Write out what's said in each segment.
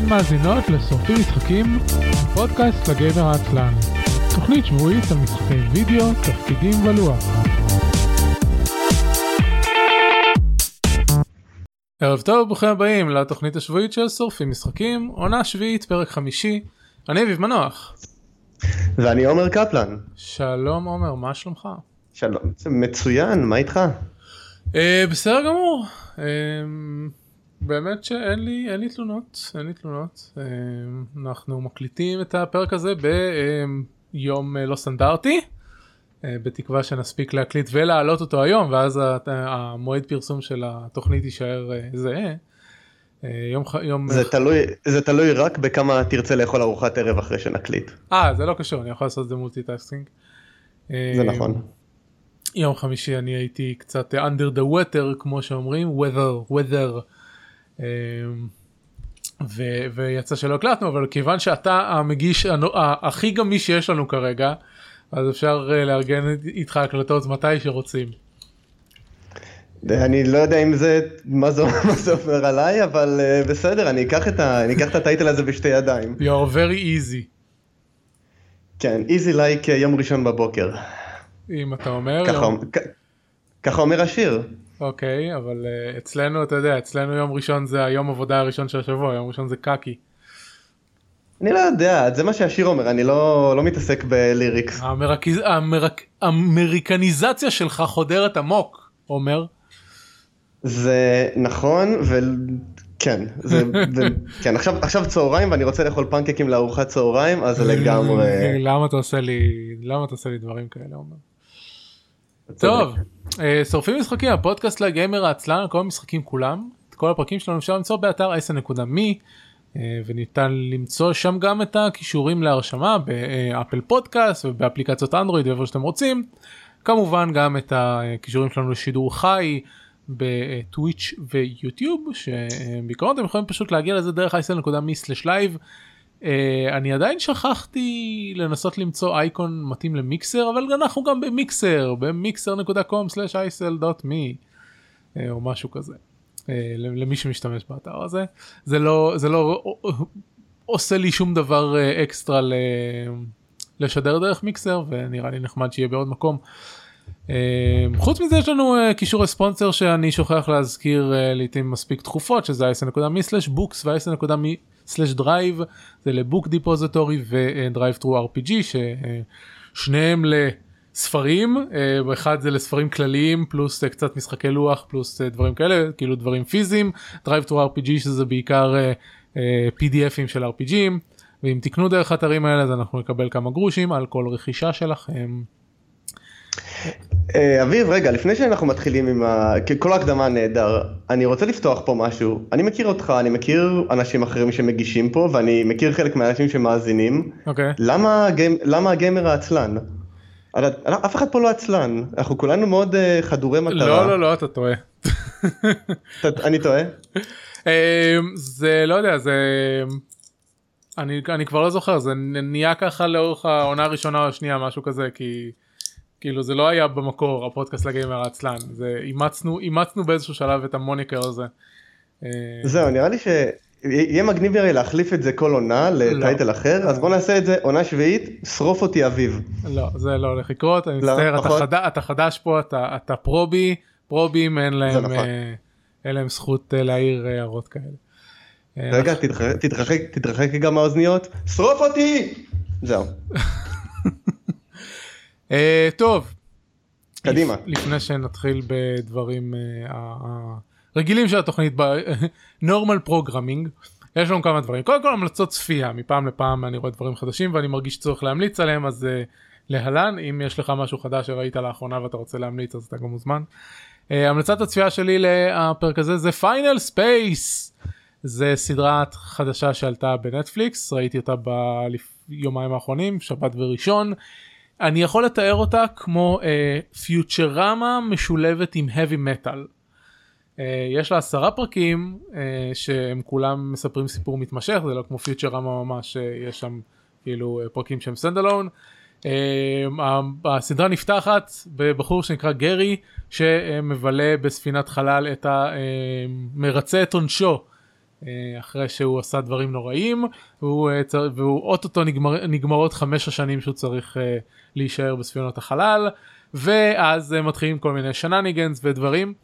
אתן מאזינות לשורפים משחקים, פודקאסט לגבר העצלן. תוכנית שבועית על משחקי וידאו, תפקידים ולוח. ערב טוב, ברוכים הבאים לתוכנית השבועית של שורפים משחקים, עונה שביעית, פרק 5. אני אביב מנוח. ואני עומר קפלן. שלום עומר, מה שלומך? שלום, מצוין, מה איתך? בסדר גמור. באמת שאין לי תלונות, אנחנו מקליטים את הפרק הזה ביום לא סטנדרטי, בתקווה שנספיק להקליט ולהעלות אותו היום, ואז המועד פרסום של התוכנית יישאר זהה. זה תלוי רק בכמה תרצה לאכול ארוחת ערב אחרי שנקליט. זה לא קשור, אני יכול לעשות את זה מולטיטאסקינג. זה נכון. יום חמישי אני הייתי קצת under the water, כמו שאומרים, weather. ויצא שלא הקלטנו, אבל כיוון שאתה המגיש הכי גמיש שיש לנו כרגע, אז אפשר לארגן איתך הקלטות מתי שרוצים. אני לא יודע אם זה, מה זה אומר עליי, אבל בסדר, אני אקח את הטייטל הזה בשתי ידיים. You're very easy. כן, easy like יום ראשון בבוקר. אם אתה אומר... ככה אומר השיר. אוקיי, אבל אצלנו, אתה יודע, אצלנו יום ראשון זה היום עבודה הראשון של השבוע, יום ראשון זה קאקי. אני לא יודע, זה מה שהשיר אומר, אני לא מתעסק בליריקס. האמריקניזציה שלך חודרת עמוק, אומר. זה נכון, וכן. כן, עכשיו צהריים ואני רוצה לאכול פנקקים לארוחת צהריים, אז לגמרי... למה אתה עושה לי דברים כאלה, אומר? טוב, שורפים משחקים, הפודקאסט לגיימר העצלן, כל המשחקים כולם, את כל הפרקים שלנו אפשר למצוא באתר sn.me, וניתן למצוא שם גם את הקישורים להרשמה באפל פודקאסט ובאפליקציות אנדרואיד ואיפה שאתם רוצים, כמובן גם את הקישורים שלנו לשידור חי בטוויץ' ויוטיוב, שבעיקרון אתם יכולים פשוט להגיע לזה דרך sn.me/live. אני עדיין שכחתי לנסות למצוא אייקון מתאים למיקסר, אבל אנחנו גם במיקסר, במיקסר.com/isl.me או משהו כזה, למי שמשתמש באתר הזה. זה לא עושה לי שום דבר אקסטרה לשדר דרך מיקסר, ונראה לי נחמד שיהיה בעוד מקום. חוץ מזה יש לנו קישור הספונסר שאני שוכח להזכיר לעתים מספיק תכופות, שזה isn.me/books ו-isn.me/drive, זה לבוק דיפוזיטורי ודרייב טרו RPG, ששניהם לספרים, אחד זה לספרים כלליים פלוס קצת משחקי לוח פלוס דברים כאלה, כאילו דברים פיזיים, דרייב טרו RPG שזה בעיקר PDFים של RPGים, ואם תקנו דרך אתרים האלה אז אנחנו נקבל כמה גרושים על כל רכישה שלכם. אביב, רגע, לפני שאנחנו מתחילים עם כל ההקדמה הנהדר, אני רוצה לפתוח פה משהו. אני מכיר אותך, אני מכיר אנשים אחרים שמגישים פה, ואני מכיר חלק מהאנשים שמאזינים. למה הגיימר העצלן? אף אחד פה לא עצלן, אנחנו כולנו מאוד חדורי מטרה. לא, אתה טועה. אני טועה? זה, לא יודע, זה... אני כבר לא זוכר, זה נהיה ככה לאורך העונה הראשונה או השנייה, משהו כזה, כי... כאילו זה לא היה במקור הפודקאסט לגיימר העצלן, אימצנו באיזשהו שלב את המוניקר הזה. זהו, נראה לי שיהיה מגניב הרי להחליף את זה כל עונה לטייטל אחר, אז בוא נעשה את זה עונה שביעית, שרוף אותי אביב. לא, זה לא הולך לקרות, אני מצטער, אתה חדש פה, אתה פרובי, פרובים אין להם זכות להעיר הערות כאלה. רגע, תתרחק גם האוזניות, שרוף אותי! זהו. טוב, קדימה. לפני שנתחיל בדברים הרגילים של התוכנית, ב-Normal Programming, יש לנו כמה דברים. קודם כל המלצות צפייה, מפעם לפעם אני רואה דברים חדשים ואני מרגיש צורך להמליץ עליהם, אז להלן, אם יש לך משהו חדש שראית לאחרונה ואתה רוצה להמליץ, אז אתה גם מוזמן. המלצת הצפייה שלי לפרק הזה זה Final Space, זה סדרה חדשה שעלתה בנטפליקס, ראיתי אותה ביומיים האחרונים, שבת וראשון. אני יכול לתאר אותה כמו פיוטרמה משולבת עם heavy metal. יש לה 10 פרקים שהם כולם מספרים סיפור מתמשך, זה לא כמו פיוטרמה ממש, יש שם כאילו פרקים שהם סטנדלון. הסדרה נפתחת בבחור שנקרא גרי, שמבלה בספינת חלל את המרצה את עונשו אחרי שהוא עשה דברים נוראים, והוא אוטוטו נגמרות 5 השנים שהוא צריך להישאר בספינות החלל, ואז מתחילים כל מיני שנניגנס ודברים.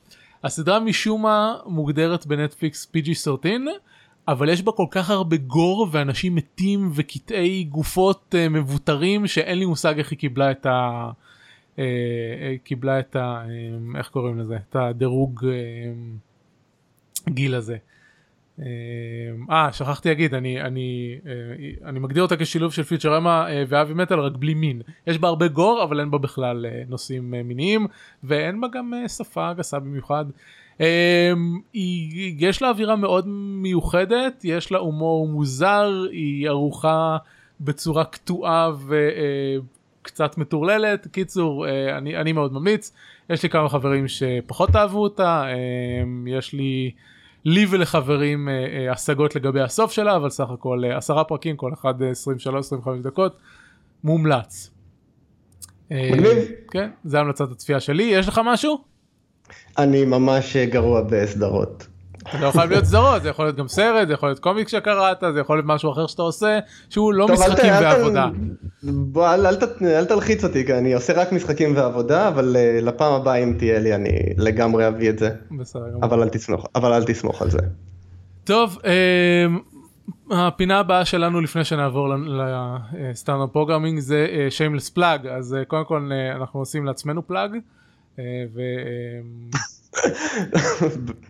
הסדרה משום מה מוגדרת בנטפליקס PG-13, אבל יש בה כל כך הרבה גור ואנשים מתים וקטעי גופות מבוטרים, שאין לי מושג איך היא קיבלה את ה... איך קוראים לזה? את הדירוג גיל הזה. שכחתי להגיד, אני מגדיר אותה כשילוב של פיצ'רמה ואבי מטל, רק בלי מין. יש בה הרבה גור, אבל אין בה בכלל נושאים מיניים, ואין בה גם שפה גסה במיוחד. יש לה אווירה מאוד מיוחדת, יש לה הומור מוזר, היא ערוכה בצורה קטועה וקצת מטורללת. קיצור, אני מאוד ממליץ. יש לי כמה חברים שפחות אהבו אותה, יש לי ולחברים השגות לגבי הסוף שלה, אבל סך הכל 10 פרקים, כל אחד 23-25 דקות, מומלץ. כן, זה המלצת הצפייה שלי. יש לך משהו? אני ממש גרוע בסדרות. זה יכול להיות סדרות, זה יכול להיות גם סרט, זה יכול להיות קומיק שקראת, זה יכול להיות משהו אחר שאתה עושה, שהוא לא משחקים ועבודה. בוא, אל תלחיץ אותי, אני עושה רק משחקים ועבודה, אבל לפעם הבאה אם תהיה לי, אני לגמרי אביא את זה. אבל אל תסמוך על זה. טוב, הפינה הבאה שלנו לפני שנעבור לסטנדרט פרוגרמינג זה שיימלס פלאג, אז קודם כל אנחנו עושים לעצמנו פלאג,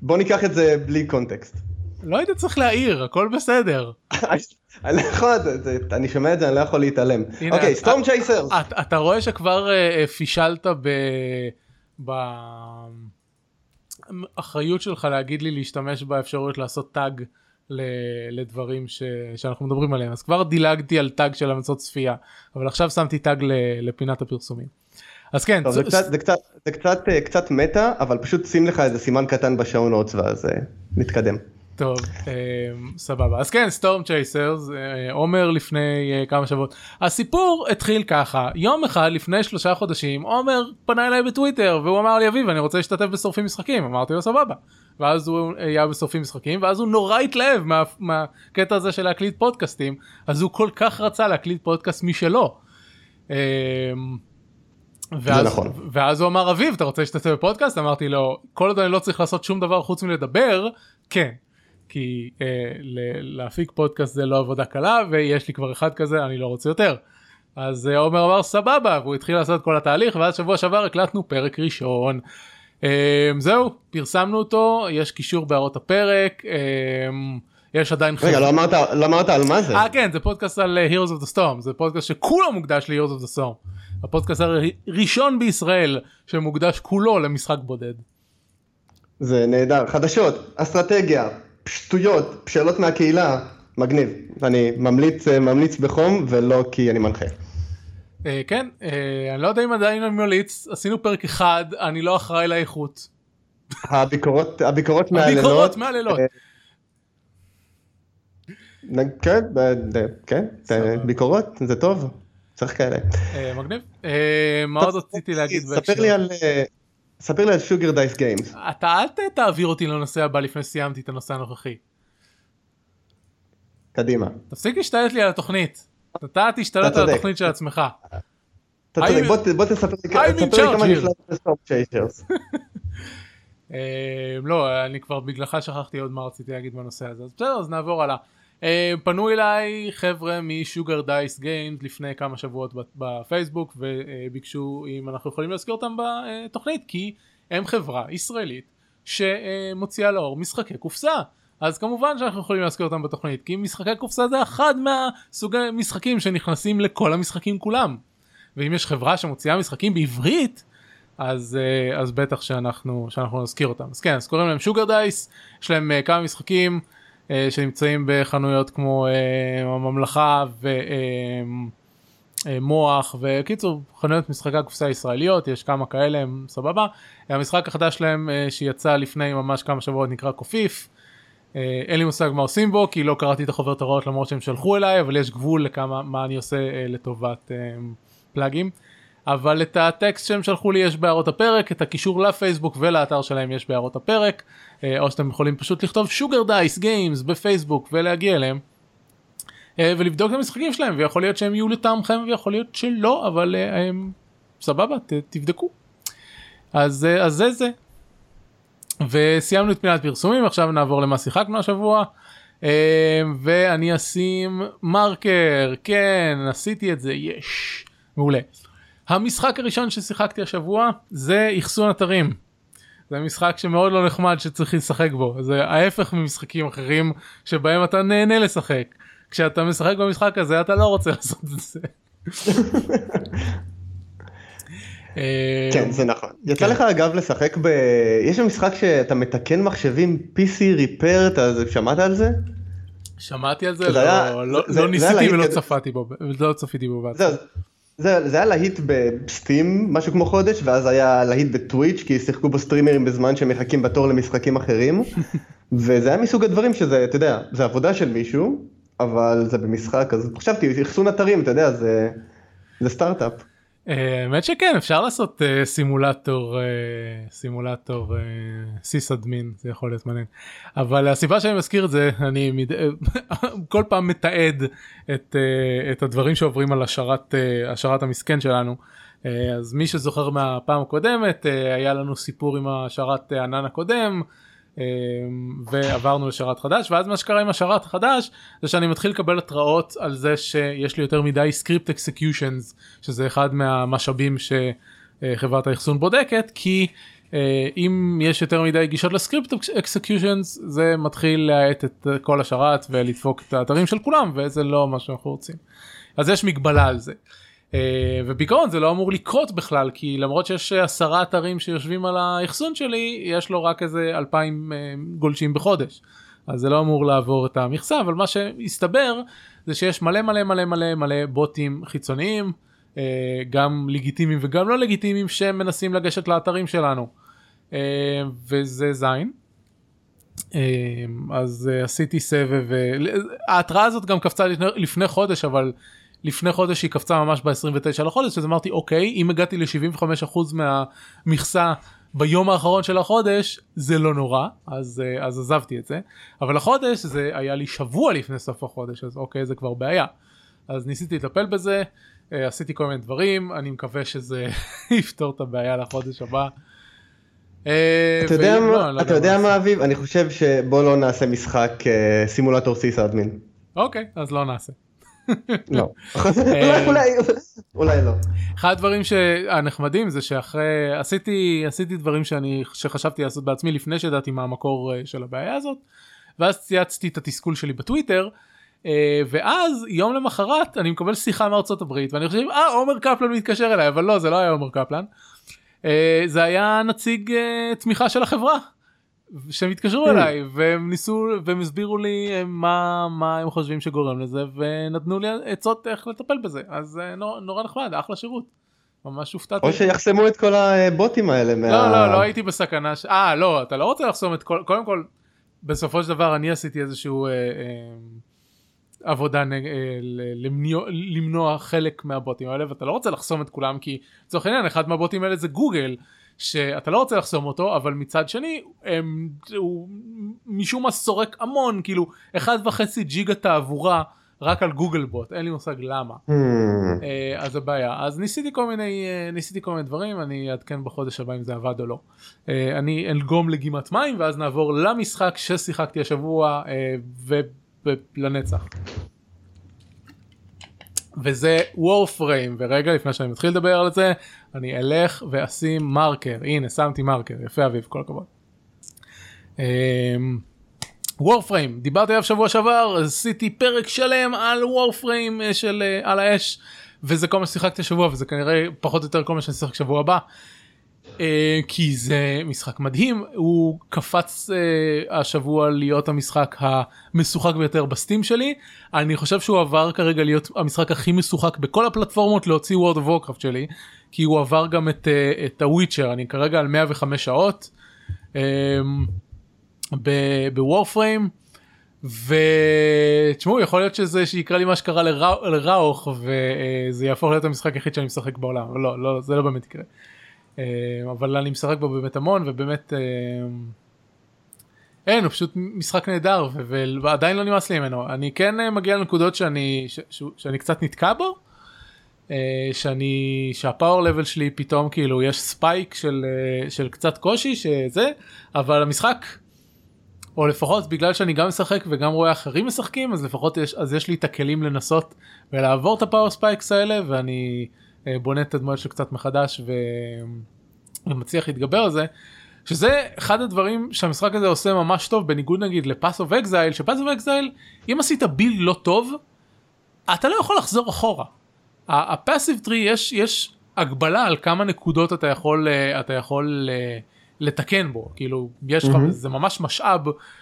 בוא ניקח את זה בלי קונטקסט. לא היית צריך להעיר, הכל בסדר. אני שומע את זה, אני לא יכול להתעלם. אוקיי, סטורם צ'ייסרס. אתה רואה שכבר פישלת באחריות שלך להגיד לי להשתמש באפשרות לעשות טאג לדברים שאנחנו מדברים עליהם, אז כבר דילגתי על טאג של המלצות צפייה, אבל עכשיו שמתי טאג לפינת הפרסומים. אז כן, טוב, זה קצת מטה, אבל פשוט שים לך איזה סימן קטן בשעון עוד צבא, אז נתקדם. טוב, סבבה. אז כן, סטורם צ'ייסרס, עומר לפני כמה שבועות. הסיפור התחיל ככה, יום אחד לפני 3 חודשים, עומר פנה אליי בטוויטר, והוא אמר לי, אביב, אני רוצה להשתתף בשורפים משחקים. אמרתי לו, סבבה. ואז הוא היה בשורפים משחקים, ואז הוא נורא התלהב מהקטע הזה של להקליט פודקאסטים, אז הוא כל כך רצה להקליט פודקאסט משלו. ואז הוא אמר, אביב, אתה רוצה להשתתף בפודקאסט? אמרתי לו, כל עוד אני לא צריך לעשות שום דבר חוץ מלדבר, כן, כי להפיק פודקאסט זה לא עבודה קלה, ויש לי כבר אחד כזה, אני לא רוצה יותר. אז עומר אמר, סבבה, והוא התחיל לעשות כל התהליך, ואז שבוע שעבר הקלטנו פרק ראשון. זהו, פרסמנו אותו, יש קישור בערות הפרק, יש עדיין רגע, לא אמרת על מה זה? כן, זה פודקאסט על Heroes of the Storm, זה פודקאסט שכולו מוקדש ל-Heroes of the Storm. הפודקאסט הראשון בישראל שמוקדש כולו למשחק בודד. זה נהדר, חדשות, אסטרטגיה, שטויות, שאלות מהקהילה, מגניב. אני ממליץ בחום ולא כי אני מנחה. כן, אני לא יודע אם עדיין אני ממליץ, עשינו פרק אחד, אני לא אחראי לאיכות. הביקורות מהלילות. הביקורות מהלילות. כן, ביקורות, זה טוב. צריך כאלה. מגניב. מה עוד רציתי להגיד? ספר לי על שוגר דייס גיימס. אתה אל תעביר אותי לנושא הבא לפני סיימתי את הנושא הנוכחי. קדימה. תפסיק להשתלט לי על התוכנית. אתה תשתלט על התוכנית של עצמך. אתה צודק. בוא תספר לי כמה נפלא בסטורם צ'ייסרס. לא, אני כבר בגללך שכחתי עוד מה רציתי להגיד בנושא הזה. אז בסדר, אז נעבור הלאה. פנו אליי חבר'ה משוגר דייס גיימס לפני כמה שבועות בפייסבוק וביקשו אם אנחנו יכולים להזכיר אותם בתוכנית, כי הם חברה ישראלית שמוציאה לאור משחקי קופסה, אז כמובן שאנחנו יכולים להזכיר אותם בתוכנית, כי משחקי קופסה זה אחד מהסוגי משחקים שנכנסים לכל המשחקים כולם, ואם יש חברה שמוציאה משחקים בעברית אז בטח שאנחנו נזכיר אותם. אז כן, אז קוראים להם שוגר דייס, יש להם כמה משחקים שנמצאים בחנויות כמו הממלכה ומוח וקיצור חנויות משחקי הקופסה הישראליות, יש כמה כאלה, הם סבבה. המשחק החדש שלהם שיצא לפני ממש כמה שבועות נקרא קופיף, אין לי מושג מה עושים בו כי לא קראתי את החוברת הרעות למרות שהם שלחו אליי, אבל יש גבול לכמה מה אני עושה לטובת פלאגים. אבל את הטקסט שהם שלחו לי יש בהערות הפרק, את הקישור לפייסבוק ולאתר שלהם יש בהערות הפרק, או שאתם יכולים פשוט לכתוב Sugar Dice Games בפייסבוק ולהגיע אליהם, ולבדוק את המשחקים שלהם, ויכול להיות שהם יהיו לטעמכם ויכול להיות שלא, אבל הם סבבה, תבדקו. אז זה זה. וסיימנו את פינת פרסומים, עכשיו נעבור למה שיחקנו השבוע, ואני אשים מרקר, כן, עשיתי את זה, יש, מעולה. המשחק הראשון ששיחקתי השבוע זה אחסון אתרים. זה משחק שמאוד לא נחמד שצריך לשחק בו, זה ההפך ממשחקים אחרים שבהם אתה נהנה לשחק. כשאתה משחק במשחק הזה אתה לא רוצה לעשות את זה. כן, זה נכון. יצא לך אגב לשחק ב... יש משחק שאתה מתקן מחשבים PC Repair, אז שמעת על זה? שמעתי על זה, לא ניסיתי ולא צפיתי בו, לא צפיתי בו. זה היה להיט בסטים, משהו כמו חודש, ואז היה להיט בטוויץ', כי שיחקו בו סטרימרים בזמן שמחכים בתור למשחקים אחרים, וזה היה מסוג הדברים שזה, אתה יודע, זה עבודה של מישהו, אבל זה במשחק, אז חשבתי, אחסון אתרים, אתה יודע, זה סטארט-אפ. האמת שכן, אפשר לעשות סימולטור סיס אדמין, זה יכול להיות מעניין. אבל הסיבה שאני מזכיר את זה, אני כל פעם מתעד את הדברים שעוברים על השרת המסכן שלנו. אז מי שזוכר מהפעם הקודמת, היה לנו סיפור עם השרת ענן הקודם, ועברנו לשרת חדש, ואז מה שקרה עם השרת חדש זה שאני מתחיל לקבל התראות על זה שיש לי יותר מדי סקריפט אקסקיושנס, שזה אחד מהמשאבים שחברת האחסון בודקת, כי אם יש יותר מדי גישות לסקריפט אקסקיושנס זה מתחיל להעט את כל השרת ולדפוק את האתרים של כולם, וזה לא מה שאנחנו רוצים. אז יש מגבלה על זה, ובעיקרון זה לא אמור לקרות בכלל, כי למרות שיש 10 אתרים שיושבים על האחסון שלי, יש לו רק איזה 2,000 גולשים בחודש, אז זה לא אמור לעבור את המכסה. אבל מה שהסתבר זה שיש מלא מלא מלא מלא מלא בוטים חיצוניים, גם לגיטימיים וגם לא לגיטימיים, שמנסים לגשת לאתרים שלנו, וזה זין. אז עשיתי סבב, ההתראה הזאת גם קפצה לפני חודש, אבל לפני חודש היא קפצה ממש ב-29 לחודש, אז אמרתי, אוקיי, אם הגעתי ל-75% מהמכסה ביום האחרון של החודש, זה לא נורא, אז עזבתי את זה. אבל החודש, זה היה לי שבוע לפני סוף החודש, אז אוקיי, זה כבר בעיה. אז ניסיתי לטפל בזה, עשיתי כל מיני דברים, אני מקווה שזה יפתור את הבעיה לחודש הבא. אתה יודע מה, אביב? אני חושב שבוא לא נעשה משחק סימולטור סיס אדמין. אוקיי, אז לא נעשה. לא. אולי לא. אחד הדברים שהנחמדים זה שאחרי, עשיתי דברים שחשבתי לעשות בעצמי לפני שדעתי מה המקור של הבעיה הזאת, ואז צייצתי את התסכול שלי בטוויטר, ואז יום למחרת אני מקבל שיחה מארצות הברית, ואני חושב, עומר קפלן מתקשר אליי, אבל לא, זה לא היה עומר קפלן, זה היה נציג תמיכה של החברה, שהם התקשרו אליי, והם ניסו, והם הסבירו לי מה הם חושבים שגורם לזה, ונתנו לי עצות איך לטפל בזה. אז נורא נחמד, אחלה שירות. ממש הופתעתי. או שיחסמו את כל הבוטים האלה. לא הייתי בסכנה. לא, אתה לא רוצה לחסום את כל, קודם כל, בסופו של דבר אני עשיתי איזשהו עבודה למנוע חלק מהבוטים האלה, ואתה לא רוצה לחסום את כולם, כי לצורך העניין, אחד מהבוטים האלה זה גוגל, שאתה לא רוצה לחסום אותו, אבל מצד שני, הוא משום מה סורק המון, כאילו 1.5 ג'יגה תעבורה רק על גוגל בוט, אין לי מושג למה. אז זה בעיה. אז ניסיתי כל מיני דברים, אני אעדכן בחודש הבא אם זה עבד או לא. אני אלגום לגימת מים, ואז נעבור למשחק ששיחקתי השבוע, ולנצח. וזה Warframe, ורגע לפני שאני מתחיל לדבר על זה, אני אלך ואשים מרקר, הנה שמתי מרקר, יפה אביב, כל הכבוד. Warframe, דיברתי עליו שבוע שעבר, עשיתי פרק שלם על Warframe של על האש, וזה כל מה ששיחקתי השבוע, וזה כנראה פחות או יותר כל מה שאני שיחק שבוע הבא, כי זה משחק מדהים. הוא קפץ השבוע להיות המשחק המשוחק ביותר בסטים שלי, אני חושב שהוא עבר כרגע להיות המשחק הכי משוחק בכל הפלטפורמות להוציא World of Warcraft שלי, כי הוא עבר גם את הוויצ'ר. אני כרגע על 105 שעות ב-Warframe, ותשמעו, יכול להיות שזה שיקרה לי מה שקרה לראוך, וזה יהפוך להיות המשחק היחיד שאני משחק בעולם. לא, זה לא באמת יקרה. אבל אני משחק בו באמת המון, ובאמת אין, הוא פשוט משחק נהדר, ועדיין לא נמאס לי ממנו. אני כן מגיע לנקודות שאני קצת נתקע בו, שהפאור לבל שלי פתאום כאילו יש ספייק של קצת קושי שזה, אבל המשחק, או לפחות בגלל שאני גם משחק וגם רואה אחרים משחקים, אז לפחות יש לי את הכלים לנסות ולעבור את הפאור ספייקס האלה, ואני בונה את הדמויות שלי קצת מחדש ומצליח להתגבר על זה, שזה אחד הדברים שהמשחק הזה עושה ממש טוב, בניגוד נגיד לפאס אוף אקזייל, שפאס אוף אקזייל, אם עשית ביל לא טוב, אתה לא יכול לחזור אחורה. הפאסיב טרי יש הגבלה על כמה נקודות אתה יכול לתקן בו, כאילו יש לך, זה ממש משאב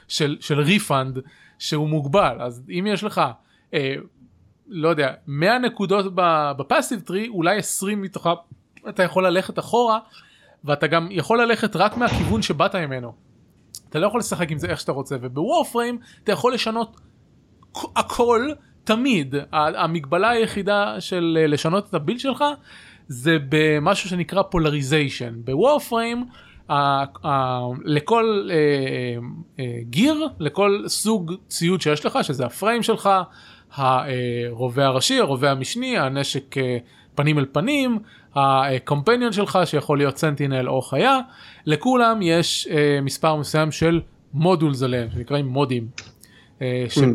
של ריפנד שהוא מוגבל, אז אם יש לך, לא יודע, 100 נקודות בפאסיב טרי, אולי 20 מתוכה אתה יכול ללכת אחורה, ואתה גם יכול ללכת רק מהכיוון שבאת ממנו, אתה לא יכול לשחק עם זה איך שאתה רוצה, ובוורפריים אתה יכול לשנות הכל תמיד. המגבלה היחידה של לשנות את הבילד שלך זה במשהו שנקרא פולריזיישן. בוורפריים לכל גיר, לכל סוג ציוד שיש לך, שזה הפריים שלך, הרובה הראשי, הרובה המשני, הנשק פנים אל פנים, הקומפניון שלך שיכול להיות סנטינל או חיה, לכולם יש מספר מסוים של מודולס עליהם, שנקראים מודים.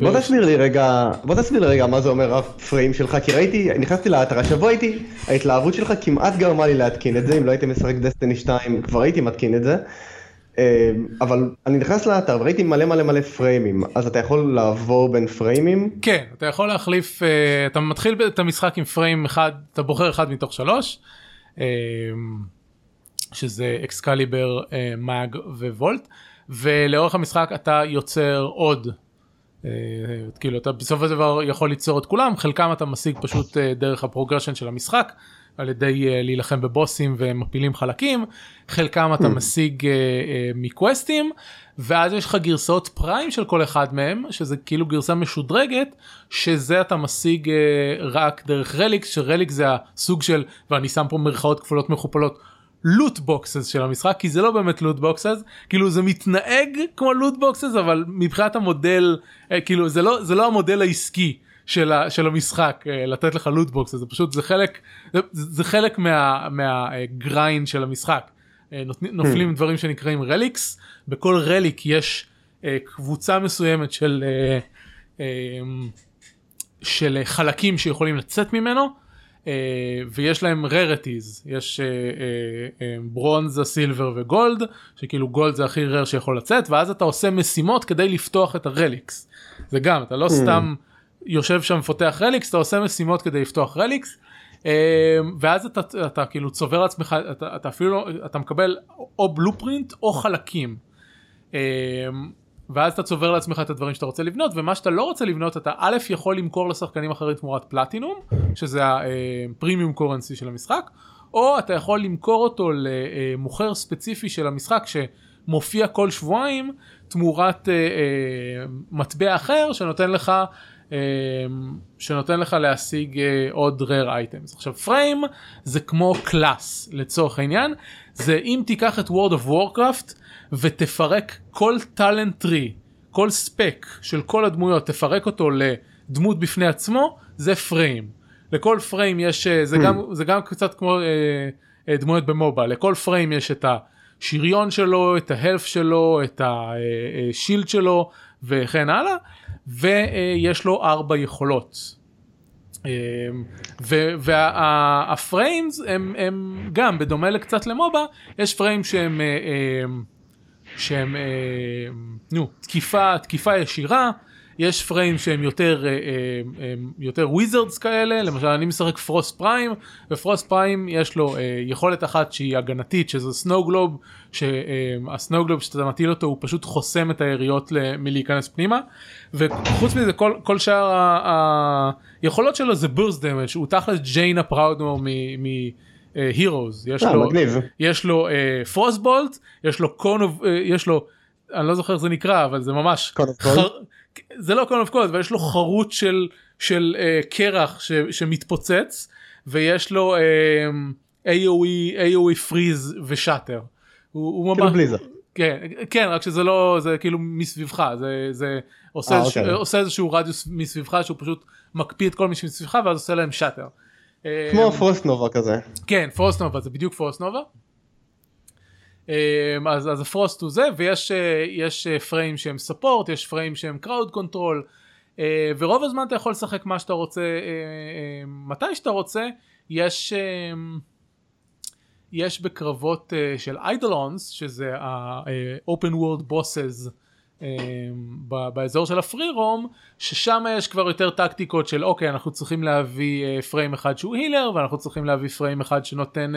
בוא תסביר לי רגע מה זה אומר הפריים שלך, כי ראיתי, נכנסתי לאתר השבוע, ההתלהבות שלך כמעט גרמה לי להתקין את זה. אם לא הייתי משחק דסטיני 2 כבר הייתי מתקין את זה, אבל אני נכנס לאתר וראיתי מלא פריימים. אז אתה יכול לעבור בין פריימים? כן, אתה יכול להחליף, אתה מתחיל את המשחק עם פריים אחד, אתה בוחר אחד מתוך 3, שזה אקסקליבר, מאג ווולט, ולאורך המשחק אתה יוצר עוד, כאילו אתה בסוף הדבר יכול ליצור את כולם, חלקם אתה משיג פשוט דרך הפרוגרשן של המשחק, על ידי להילחם בבוסים ומפילים חלקים, חלקם אתה משיג מקווסטים, ואז יש לך גרסאות פריים של כל אחד מהם, שזה כאילו גרסה משודרגת, שזה אתה משיג רק דרך רליקס, שרליקס זה הסוג של, ואני שם פה מרכאות כפולות מכופלות, לוט בוקסס של המשחק, כי זה לא באמת לוט בוקסס, כאילו זה מתנהג כמו לוט בוקסס, אבל מבחינת המודל, כאילו זה לא המודל העסקי של המשחק, לתת לך לוט בוקסס, זה פשוט, זה חלק מהגריין של המשחק. נופלים דברים שנקראים רליקס, בכל רליק יש קבוצה מסוימת של חלקים שיכולים לצאת ממנו, ויש להם ררטיז, יש ברונזה, סילבר וגולד, שכאילו גולד זה הכי רר שיכול לצאת, ואז אתה עושה משימות כדי לפתוח את הרליקס. זה גם, אתה לא סתם יושב שם פותח רליקס, אתה עושה משימות כדי לפתוח רליקס, ואז אתה כאילו צובר עצמך, אתה אפילו, אתה מקבל או בלופרינט או חלקים, ואז אתה צובר לעצמך את הדברים שאתה רוצה לבנות, ומה שאתה לא רוצה לבנות, אתה א' יכול למכור לשחקנים אחרים תמורת פלטינום, שזה הפרימיום קורנסי של המשחק, או אתה יכול למכור אותו למוכר ספציפי של המשחק, שמופיע כל שבועיים, תמורת מטבע אחר, שנותן לך להשיג עוד rare items. עכשיו, frame זה כמו קלאס, לצורך העניין, זה אם תיקח את World of Warcraft, ותפרק כל טלנט טרי, כל ספק של כל הדמויות, תפרק אותו לדמות בפני עצמו, זה פריים. לכל פריים יש, זה גם קצת כמו דמויות במובה, לכל פריים יש את השריון שלו, את ההלף שלו, את השילד שלו, וכן הלאה, ויש לו 4 יכולות. והפריימס הם גם, בדומה לקצת למובה, יש פריים שהם תקיפה ישירה, יש פריים שהם יותר וויזרדס כאלה, למשל אני משחק פרוסט פריים, ופרוסט פריים יש לו יכולת אחת שהיא הגנתית, שזה סנאו גלוב, שהסנאו גלוב שאתה מטיל אותו הוא פשוט חוסם את היריות מלהיכנס פנימה, וחוץ מזה כל שאר היכולות שלו זה בורסט דמג', הוא תכלת ג'יינה פראודמור מהירוז, יש לו פרוסט בולט, יש לו אני לא זוכר איך זה נקרא, אבל זה ממש זה לא קונן אוף קולט, אבל יש לו חרוט של קרח שמתפוצץ, ויש לו AOE פריז ושאטר. הוא כאילו בליזה. כן, רק שזה לא, זה כאילו מסביבך, זה עושה איזשהו רדיוס מסביבך, שהוא פשוט מקפיא את כל מי שמסביבך, ואז עושה להם שאטר. כמו פרוסטנובה כזה. כן, פרוסטנובה, זה בדיוק פרוסטנובה. אז הפרוסט הוא זה, ויש פריים שהם ספורט, יש פריים שהם קראוד קונטרול, ורוב הזמן אתה יכול לשחק מה שאתה רוצה, מתי שאתה רוצה. יש בקרבות של איידלונס, שזה ה-open world bosses באזור של הפרי-רום, ששם יש כבר יותר טקטיקות של אוקיי, אנחנו צריכים להביא פריים אחד שהוא הילר, ואנחנו צריכים להביא פריים אחד שנותן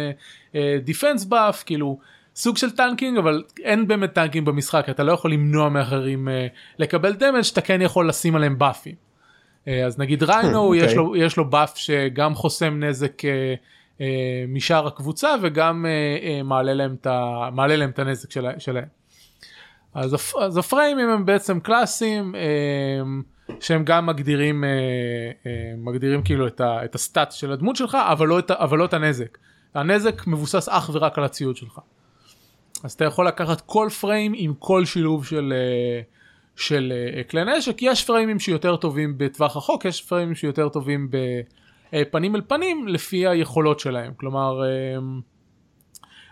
דיפנס באף, כאילו סוג של טנקינג, אבל אין באמת טנקינג במשחק, אתה לא יכול למנוע מאחרים לקבל דמג', אתה כן יכול לשים עליהם באפים. אז נגיד ריינו, יש לו באף שגם חוסם נזק משאר הקבוצה, וגם מעלה להם את הנזק שלהם. אז הפריימים הם בעצם קלאסיים, שהם גם מגדירים כאילו את הסטאט של הדמות שלך, אבל לא את הנזק. הנזק מבוסס אך ורק על הציוד שלך. אז אתה יכול לקחת כל פריים עם כל שילוב של כלי נשק. יש פריימים שיותר טובים בטווח החוק, יש פריימים שיותר טובים בפנים אל פנים, לפי היכולות שלהם. כלומר,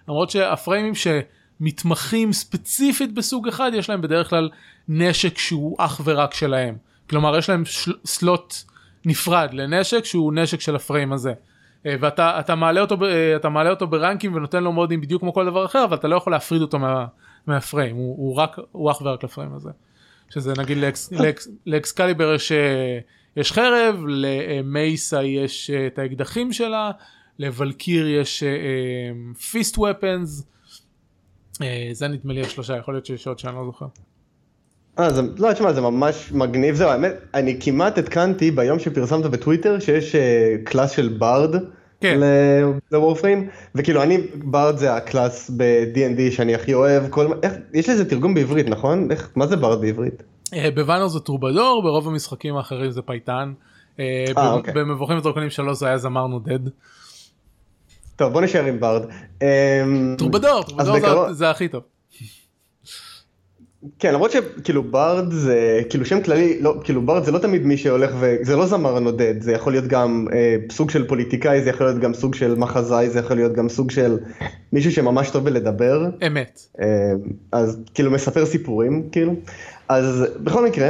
למרות שהפריימים שמתמחים ספציפית בסוג אחד, יש להם בדרך כלל נשק שהוא אך ורק שלהם. כלומר, יש להם סלוט נפרד לנשק שהוא נשק של הפריים הזה. ואתה מעלה אותו ברנקים ונותן לו מודים בדיוק כמו כל דבר אחר, אבל אתה לא יכול להפריד אותו מהפריים, הוא אך ורק לפריים הזה. שזה נגיד לאקסקליבר יש חרב, למייסה יש את האקדחים שלה, לבלקיר יש פיסט ופנס, זה נדמה לי השלושה, יכול להיות שיש עוד שאני לא זוכר. לא, תשמע, זה ממש מגניב. זהו, האמת, אני כמעט התקנתי ביום שפרסמת בטוויטר שיש קלאס של ברד לוורפריים, וכאילו אני, ברד זה הקלאס ב-D&D שאני הכי אוהב. יש לזה תרגום בעברית, נכון? מה זה ברד בעברית? בוואנר זה טרובדור, ברוב המשחקים האחרים זה פייטן, במבוכים ודרקונים 3 זה היה זמר נודד. טוב, בוא נשאר עם ברד. טרובדור זה הכי טוב. כן, למרות שכאילו ברד זה, כאילו שם כללי, לא, כאילו ברד זה לא תמיד מי שהולך וזה לא זמר נודד, זה יכול להיות גם סוג של פוליטיקאי, זה יכול להיות גם סוג של מחזאי, זה יכול להיות גם סוג של מישהו שממש טוב בלדבר. אמת. אז כאילו מספר סיפורים, כאילו. אז בכל מקרה,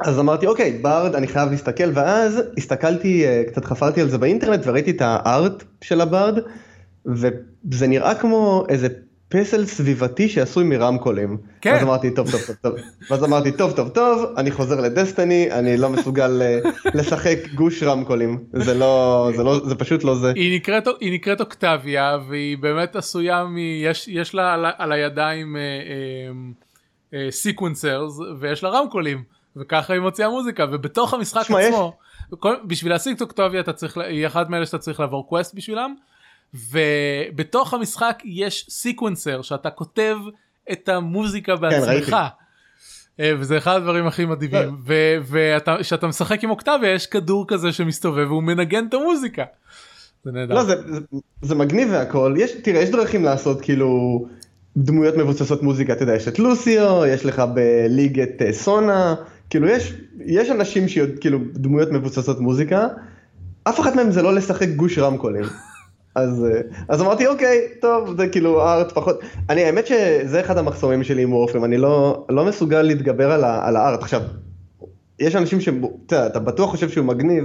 אז אמרתי, אוקיי, ברד, אני חייב להסתכל, ואז הסתכלתי, קצת חפרתי על זה באינטרנט וראיתי את הארט של הברד, וזה נראה כמו איזה פסל סביבתי שעשוי מרמקולים. כן. אז אמרתי, טוב, אני חוזר לדסטיני, אני לא מסוגל לשחק גוש רמקולים. זה פשוט לא זה. היא נקראת אוקטביה, והיא באמת עשויה, יש לה על הידיים סיקוונסרס, ויש לה רמקולים, וככה היא מוציאה מוזיקה, ובתוך המשחק עצמו, בשביל להשיג את אוקטביה, היא אחת מאלה שאתה צריך לעבור קווסט בשבילם, ובתוך המשחק יש סיקוונסר שאתה כותב את המוזיקה בעצמך, וזה אחד הדברים הכי מדהימים. וכשאתה משחק עם אוקטביה יש כדור כזה שמסתובב והוא מנגן את המוזיקה. זה נהדר. לא, זה מגניב והכל. תראה, יש דרכים לעשות כאילו דמויות מבוססות מוזיקה, אתה יודע, יש את לוסיו, יש לך בליג את סונה, כאילו יש אנשים שכאילו דמויות מבוססות מוזיקה, אף אחת מהם זה לא לשחק גוש רמקולים. אז אמרתי, אוקיי, טוב, זה כאילו ארט פחות. אני, האמת שזה אחד המחסומים שלי עם וורפריים, אני לא מסוגל להתגבר על הארט. עכשיו, יש אנשים אתה בטוח חושב שהוא מגניב,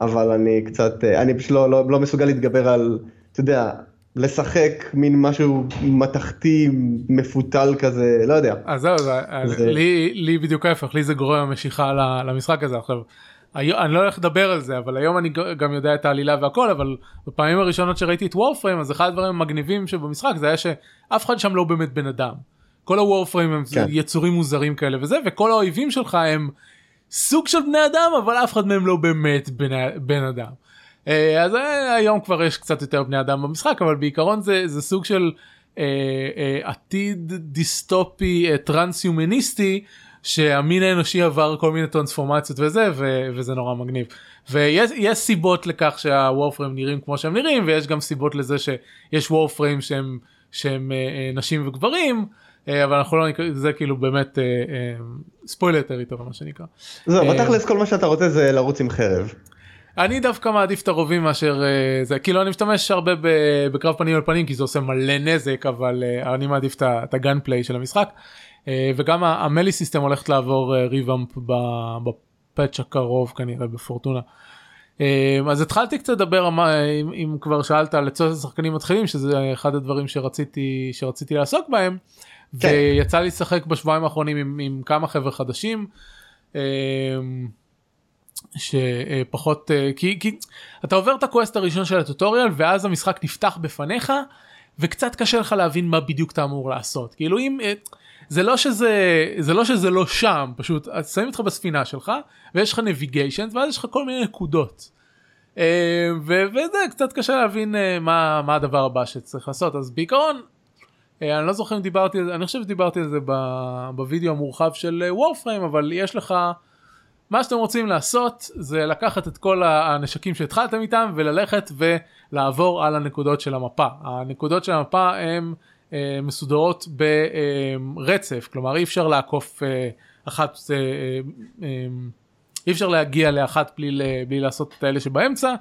אבל אני קצת, אני פשוט לא מסוגל להתגבר על, אתה יודע, לשחק מין משהו מתחתי, מפותל כזה, לא יודע. אז זהו, לי בדיוק ההפך, לי זה גורם משיכה למשחק הזה עכשיו. אני לא הולך לדבר על זה, אבל היום אני גם יודע את העלילה והכל, אבל בפעמים הראשונות שראיתי את וורפריים, אז אחד הדברים המגניבים שבמשחק זה היה שאף אחד שם לא באמת בן אדם. כל הוורפריים הם יצורים מוזרים כאלה וזה, וכל האויבים שלך הם סוג של בני אדם, אבל אף אחד מהם לא באמת בן אדם. אז היום כבר יש קצת יותר בני אדם במשחק, אבל בעיקרון זה סוג של עתיד דיסטופי טרנס-יומניסטי, שהמין האנושי עבר כל מיני טרנספורמציות וזה, וזה נורא מגניב. ויש סיבות לכך שהוורפריים נראים כמו שהם נראים, ויש גם סיבות לזה שיש וורפריים שהם נשים וגברים, אבל אנחנו לא נקרא, זה כאילו באמת ספוילר טריטורי, מה שנקרא. זהו, בתכלס כל מה שאתה רוצה זה לרוץ עם חרב. אני דווקא מעדיף את הרובים מאשר זה, כאילו אני משתמש הרבה בקרב פנים על פנים, כי זה עושה מלא נזק, אבל אני מעדיף את הגן פליי של המשחק, וגם המלי סיסטם הולכת לעבור ריבאמפ בפאץ' הקרוב כנראה בפורטונה. אז התחלתי קצת לדבר, אם כבר שאלת על לצורך השחקנים מתחילים, שזה אחד הדברים שרציתי לעסוק בהם, כן. ויצא לי לשחק בשבועיים האחרונים עם כמה חבר'ה חדשים, שפחות, כי אתה עובר את הקווסט הראשון של הטוטוריאל, ואז המשחק נפתח בפניך, וקצת קשה לך להבין מה בדיוק אתה אמור לעשות. כאילו אם, זה לא שזה לא שם, פשוט שמים אותך בספינה שלך, ויש לך נביגיישנס, ואז יש לך כל מיני נקודות. וזה קצת קשה להבין מה הדבר הבא שצריך לעשות. אז בעיקרון, אני לא זוכר אם דיברתי על זה, אני חושב שדיברתי על זה בווידאו המורחב של וורפריים, אבל יש לך, מה שאתם רוצים לעשות זה לקחת את כל הנשקים שהתחלתם איתם וללכת ולעבור על הנקודות של המפה. הנקודות של המפה הן מסודרות ברצף, כלומר אי אפשר לעקוף אחת, אי אפשר להגיע לאחת בלי לעשות את האלה שבאמצע,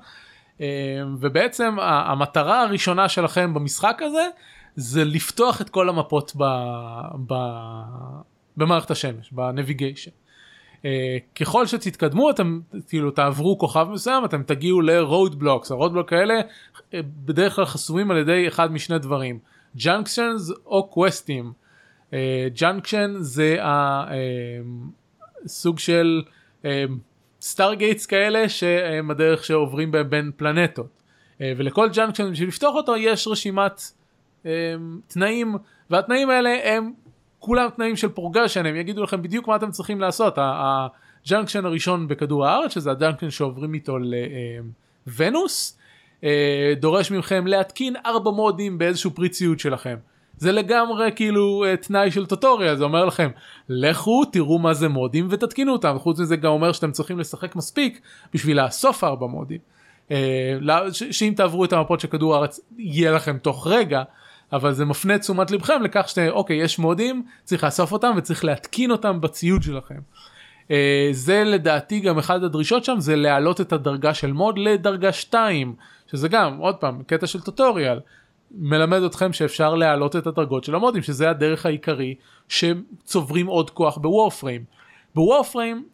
ובעצם המטרה הראשונה שלכם במשחק הזה זה לפתוח את כל המפות במערכת השמש, בנביגיישן. ככל שתתקדמו, אתם כאילו תעברו כוכב מסוים, אתם תגיעו ל-road blocks. ה-road block האלה בדרך כלל חסומים על ידי אחד משני דברים, junctions או קווסטים. junction זה סוג של stargates כאלה שהם הדרך שעוברים בין פלנטות, ולכל junction בשביל לפתוח אותו יש רשימת תנאים, והתנאים האלה הם כולם תנאים של פורגשן, הם יגידו לכם בדיוק מה אתם צריכים לעשות. הג'אנקשן הראשון בכדור הארץ, שזה הג'אנקשן שעוברים איתו לוונוס, דורש מכם להתקין 4 מודים באיזשהו פריציות שלכם. זה לגמרי כאילו תנאי של טוטוריה, זה אומר לכם, לכו תראו מה זה מודים ותתקינו אותם. חוץ מזה גם אומר שאתם צריכים לשחק מספיק בשביל לאסוף 4 מודים. שאם תעברו את המפות של כדור הארץ, יהיה לכם תוך רגע, אבל זה מפנה תשומת לבכם לכך שאוקיי, יש מודים, צריך לאסוף אותם וצריך להתקין אותם בציוד שלכם. זה לדעתי גם אחד הדרישות שם, זה להעלות את הדרגה של מוד לדרגה 2, שזה גם, עוד פעם, קטע של טוטוריאל, מלמד אתכם שאפשר להעלות את הדרגות של המודים, שזה הדרך העיקרי שצוברים עוד כוח בוורפריים. בוורפריים,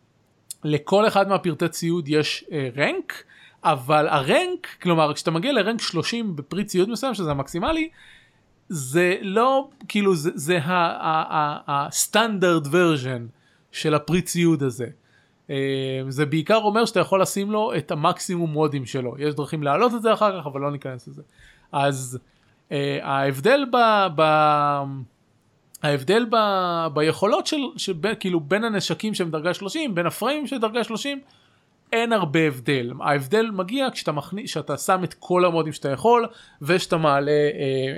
לכל אחד מהפרטי ציוד יש רנק, אבל הרנק, כלומר, כשאתה מגיע לרנק 30 בפרי ציוד מסוים, שזה המקסימלי, זה לא, כאילו, זה הסטנדרט ורז'ן של הפרי ציוד הזה. זה בעיקר אומר שאתה יכול לשים לו את המקסימום מודים שלו. יש דרכים להעלות את זה אחר כך, אבל לא ניכנס לזה. אז ההבדל ביכולות של, כאילו, בין הנשקים שהם דרגה 30, בין הפריים של דרגה 30, אין הרבה הבדל. ההבדל מגיע כשאתה שם את כל המודים שאתה יכול, ושאתה מעלה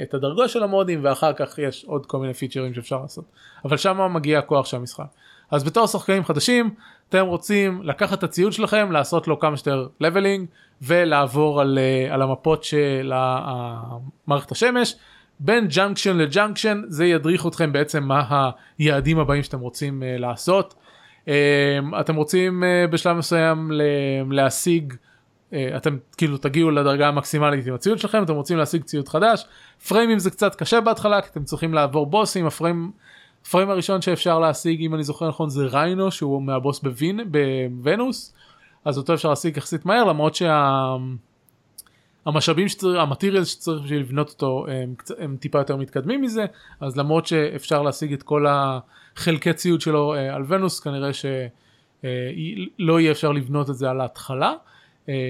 את הדרגה של המודים, ואחר כך יש עוד כל מיני פיצ'רים שאפשר לעשות. אבל שם מגיע הכוח של המשחק. אז בתור שחקנים חדשים, אתם רוצים לקחת את הציוד שלכם, לעשות לו כמה שיותר לבלינג, ולעבור על המפות של מערכת השמש. בין ג'אנקשן לג'אנקשן, זה ידריך אתכם בעצם מה היעדים הבאים שאתם רוצים לעשות. אתם רוצים בשלב מסוים להשיג, אתם כאילו תגיעו לדרגה המקסימלית עם הציוד שלכם, אתם רוצים להשיג ציוד חדש. פריימים זה קצת קשה בהתחלה, כי אתם צריכים לעבור בוסים. הפריים הראשון שאפשר להשיג, אם אני זוכר נכון, זה ריינו, שהוא מהבוס בוונוס, אז אותו אפשר להשיג יחסית מהר, למרות שהמשאבים המטריאל שצריך בשביל לבנות אותו הם טיפה יותר מתקדמים מזה, אז למרות שאפשר להשיג את כל חלקי ציוד שלו על ונוס, כנראה שלא יהיה אפשר לבנות את זה על ההתחלה.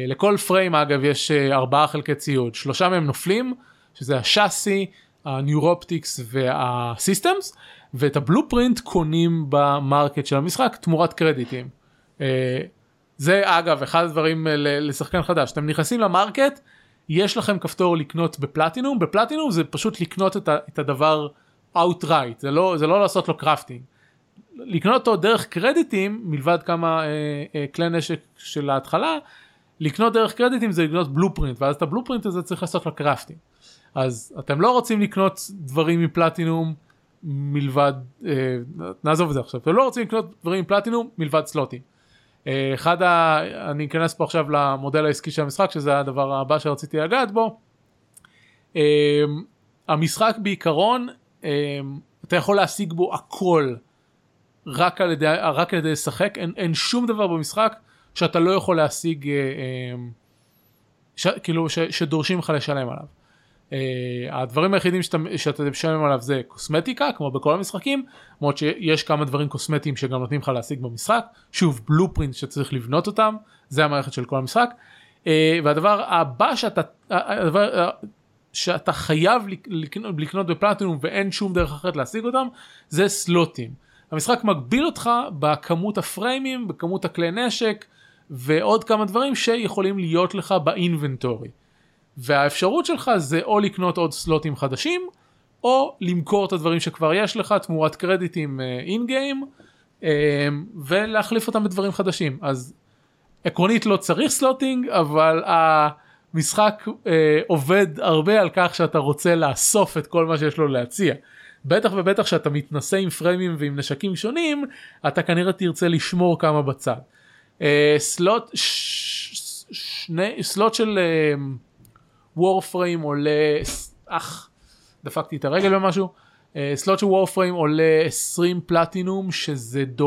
לכל פריים אגב יש 4 חלקי ציוד, 3 מהם נופלים, שזה השאסי, הניורופטיקס והסיסטמס, ואת הבלופרינט קונים במרקט של המשחק תמורת קרדיטים. זה אגב אחד הדברים לשחקן חדש, אתם נכנסים למרקט, יש לכם כפתור לקנות בפלטינום, בפלטינום זה פשוט לקנות את הדבר outright, זה לא לעשות לו קרפטינג. לקנות אותו דרך קרדיטים, מלבד כמה כלי נשק של ההתחלה, לקנות דרך קרדיטים זה לקנות בלופרינט, ואז את הבלופרינט הזה צריך לעשות לקרפטים. אז אתם לא רוצים לקנות דברים מפלטינום מלבד, נעזוב את זה עכשיו, אתם לא רוצים לקנות דברים מפלטינום מלבד סלוטים. אני אכנס פה עכשיו למודל העסקי של המשחק, שזה הדבר הבא שרציתי לגעת בו. המשחק בעיקרון, אתה יכול להשיג בו הכל, רק על ידי לשחק. אין שום דבר במשחק שאתה לא יכול להשיג, כאילו שדורשים לך לשלם עליו. הדברים היחידים שאתה משלם עליו זה קוסמטיקה, כמו בכל המשחקים, למרות שיש כמה דברים קוסמטיים שגם נותנים לך להשיג במשחק, שוב בלופרינט שצריך לבנות אותם, זה המערכת של כל המשחק. והדבר הבא שאתה חייב לקנות בפלטינום ואין שום דרך אחרת להשיג אותם, זה סלוטים. המשחק מגביל אותך בכמות הפריימים, בכמות הכלי נשק, ועוד כמה דברים שיכולים להיות לך באינבנטורי. והאפשרות שלך זה או לקנות עוד סלוטים חדשים, או למכור את הדברים שכבר יש לך, תמורת קרדיטים אין-גיים, ולהחליף אותם בדברים חדשים. אז עקרונית לא צריך סלוטינג, אבל המשחק עובד הרבה על כך שאתה רוצה לאסוף את כל מה שיש לו להציע. בטח ובטח שאתה מתנסה עם פריימים ועם נשקים שונים, אתה כנראה תרצה לשמור כמה בצד. סלוט של וורפריים עולה, דפקתי את הרגל במשהו, סלוט של וורפריים עולה 20 פלטינום, שזה $1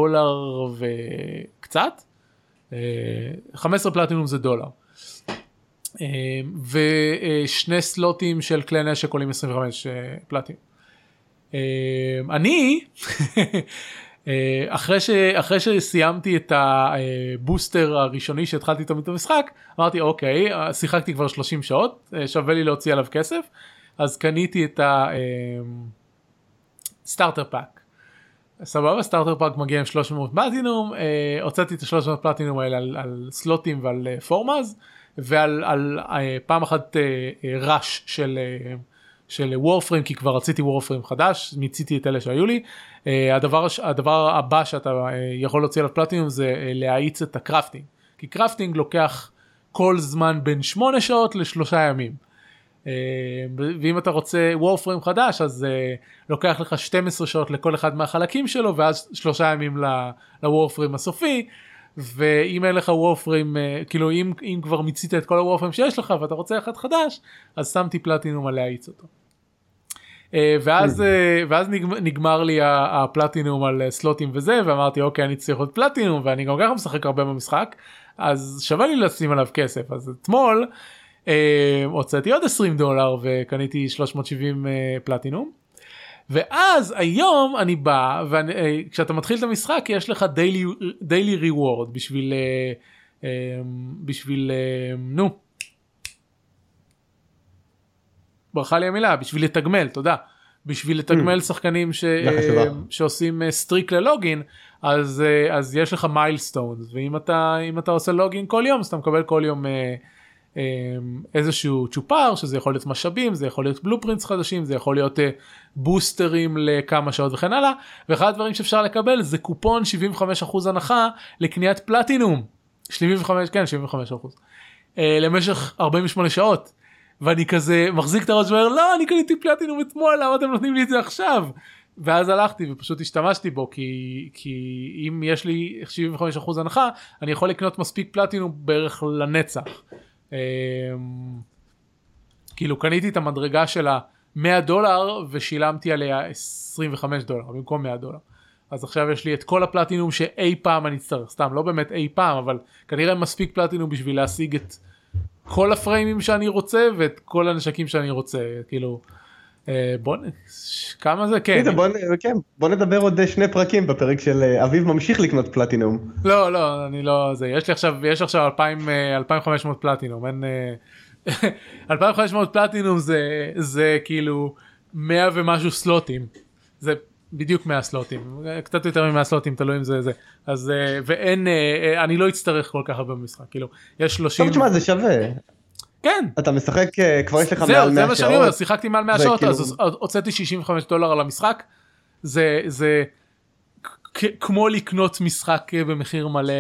וקצת, 15 פלטינום זה $1, ושני סלוטים של כלי נשק עולים 25 פלטינום. אני אחרי שסיימתי את הבוסטר הראשוני שהתחלתי איתו את המשחק, אמרתי אוקיי, שיחקתי כבר 30 שעות, שווה לי להוציא עליו כסף, אז קניתי את הסטארטר פאק. סבבה, סטארטר פאק מגיע עם 300 פלטינום, הוצאתי את ה-300 פלטינום האלה על סלוטים ועל פורמאז, ועל פעם אחת רש של וורפריים, כי כבר רציתי וורפריים חדש, מיציתי את אלה שהיו לי. הדבר הבא שאתה יכול להוציא עליו פלטינום זה להאיץ את הקרפטינג, כי קרפטינג לוקח כל זמן בין 8 שעות ל3 ימים, ואם אתה רוצה וורפריים חדש אז לוקח לך 12 שעות לכל אחד מהחלקים שלו, ואז 3 ימים לוורפריים הסופי. ואם אין לך וורפריים, כאילו אם כבר מיצית את כל הוורפריים שיש לך ואתה רוצה אחד חדש, אז שמתי פלטינום על להאיץ אותו. ואז נגמר לי הפלטינום על סלוטים וזה, ואמרתי אוקיי, אני צריך עוד פלטינום, ואני גם ככה משחק הרבה במשחק, אז שווה לי לשים עליו כסף. אז אתמול הוצאתי עוד $20 וקניתי 370 פלטינום. ואז היום אני בא, וכשאתה מתחיל את המשחק יש לך דיילי ריוורד בשביל לתגמל שחקנים שעושים סטריק ללוגין. אז יש לך מיילסטונס, ואם אתה עושה לוגין כל יום, אז אתה מקבל כל יום איזשהו צ'ופר, שזה יכול להיות משאבים, זה יכול להיות בלופרינטס חדשים, זה יכול להיות בוסטרים לכמה שעות וכן הלאה. ואחד הדברים שאפשר לקבל זה קופון 75% הנחה לקניית פלטינום, 75% למשך 48 שעות. ואני כזה מחזיק את הראש ואומר, לא, אני קניתי פלטינום אתמול, למה אתם נותנים לי את זה עכשיו? ואז הלכתי ופשוט השתמשתי בו, כי אם יש לי 75% הנחה, אני יכול לקנות מספיק פלטינום בערך לנצח. כאילו קניתי את המדרגה של $100 ושילמתי עליה $25 במקום $100. אז עכשיו יש לי את כל הפלטינום שאי פעם אני אצטרך, סתם לא באמת אי פעם, אבל כנראה מספיק פלטינום בשביל להשיג את כל הפריימים שאני רוצה ואת כל הנשקים שאני רוצה. כאילו כמה זה? כן, בוא נדבר עוד 2 פרקים בפרק של אביב ממשיך לקנות פלטינום. לא, אני לא, זה יש לי עכשיו 2500 פלטינום. 2500 פלטינום זה כאילו 100 ומשהו סלוטים, זה בדיוק 100 סלוטים, קצת יותר מ100 סלוטים, תלוי אם זה. אז ואין, אני לא אצטרך כל כך הרבה במשחק, כאילו יש 30. תשמע, זה שווה. כן. אתה משחק, כבר יש לך מעל 100 שעות. זה מה שאני אומר, שיחקתי מעל 100 שעות, אז הוצאתי $65 על המשחק. זה כמו לקנות משחק במחיר מלא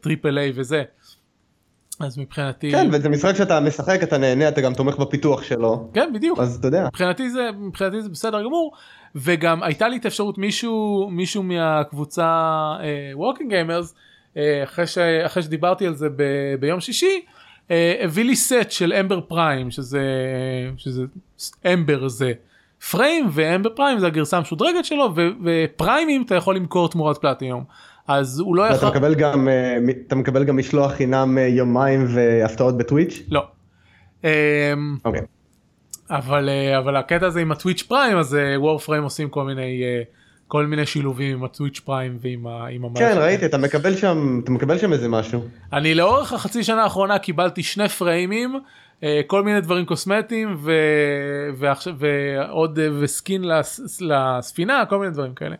טריפל איי וזה. אז מבחינתי... כן, וזה משחק שאתה משחק, אתה נהנה, אתה גם תומך בפיתוח שלו. כן, בדיוק. אז אתה יודע. מבחינתי זה בסדר גמור, וגם הייתה לי את אפשרות מישהו מהקבוצה Walking Gamers, אחרי שדיברתי על זה ביום שישי, הביא לי סט של אמבר פריים, שזה אמבר זה פריים, ואמבר פריים זה הגרסה המשודרגת שלו, ופריימים אתה יכול למכור תמורת פלטיניום. אז הוא לא יכול... אתה מקבל גם משלוח חינם יומיים והפתעות בטוויץ'? לא. אוקיי. אבל הקטע הזה עם הטוויץ' פריים, אז וורפריים עושים כל מיני שילובים עם הטוויץ' פריים ועם המלאכת. כן, ראיתי, אתה מקבל שם איזה משהו. אני לאורך החצי שנה האחרונה קיבלתי 2 פריימים, כל מיני דברים קוסמטיים, ועוד וסקין לספינה, כל מיני דברים כאלה.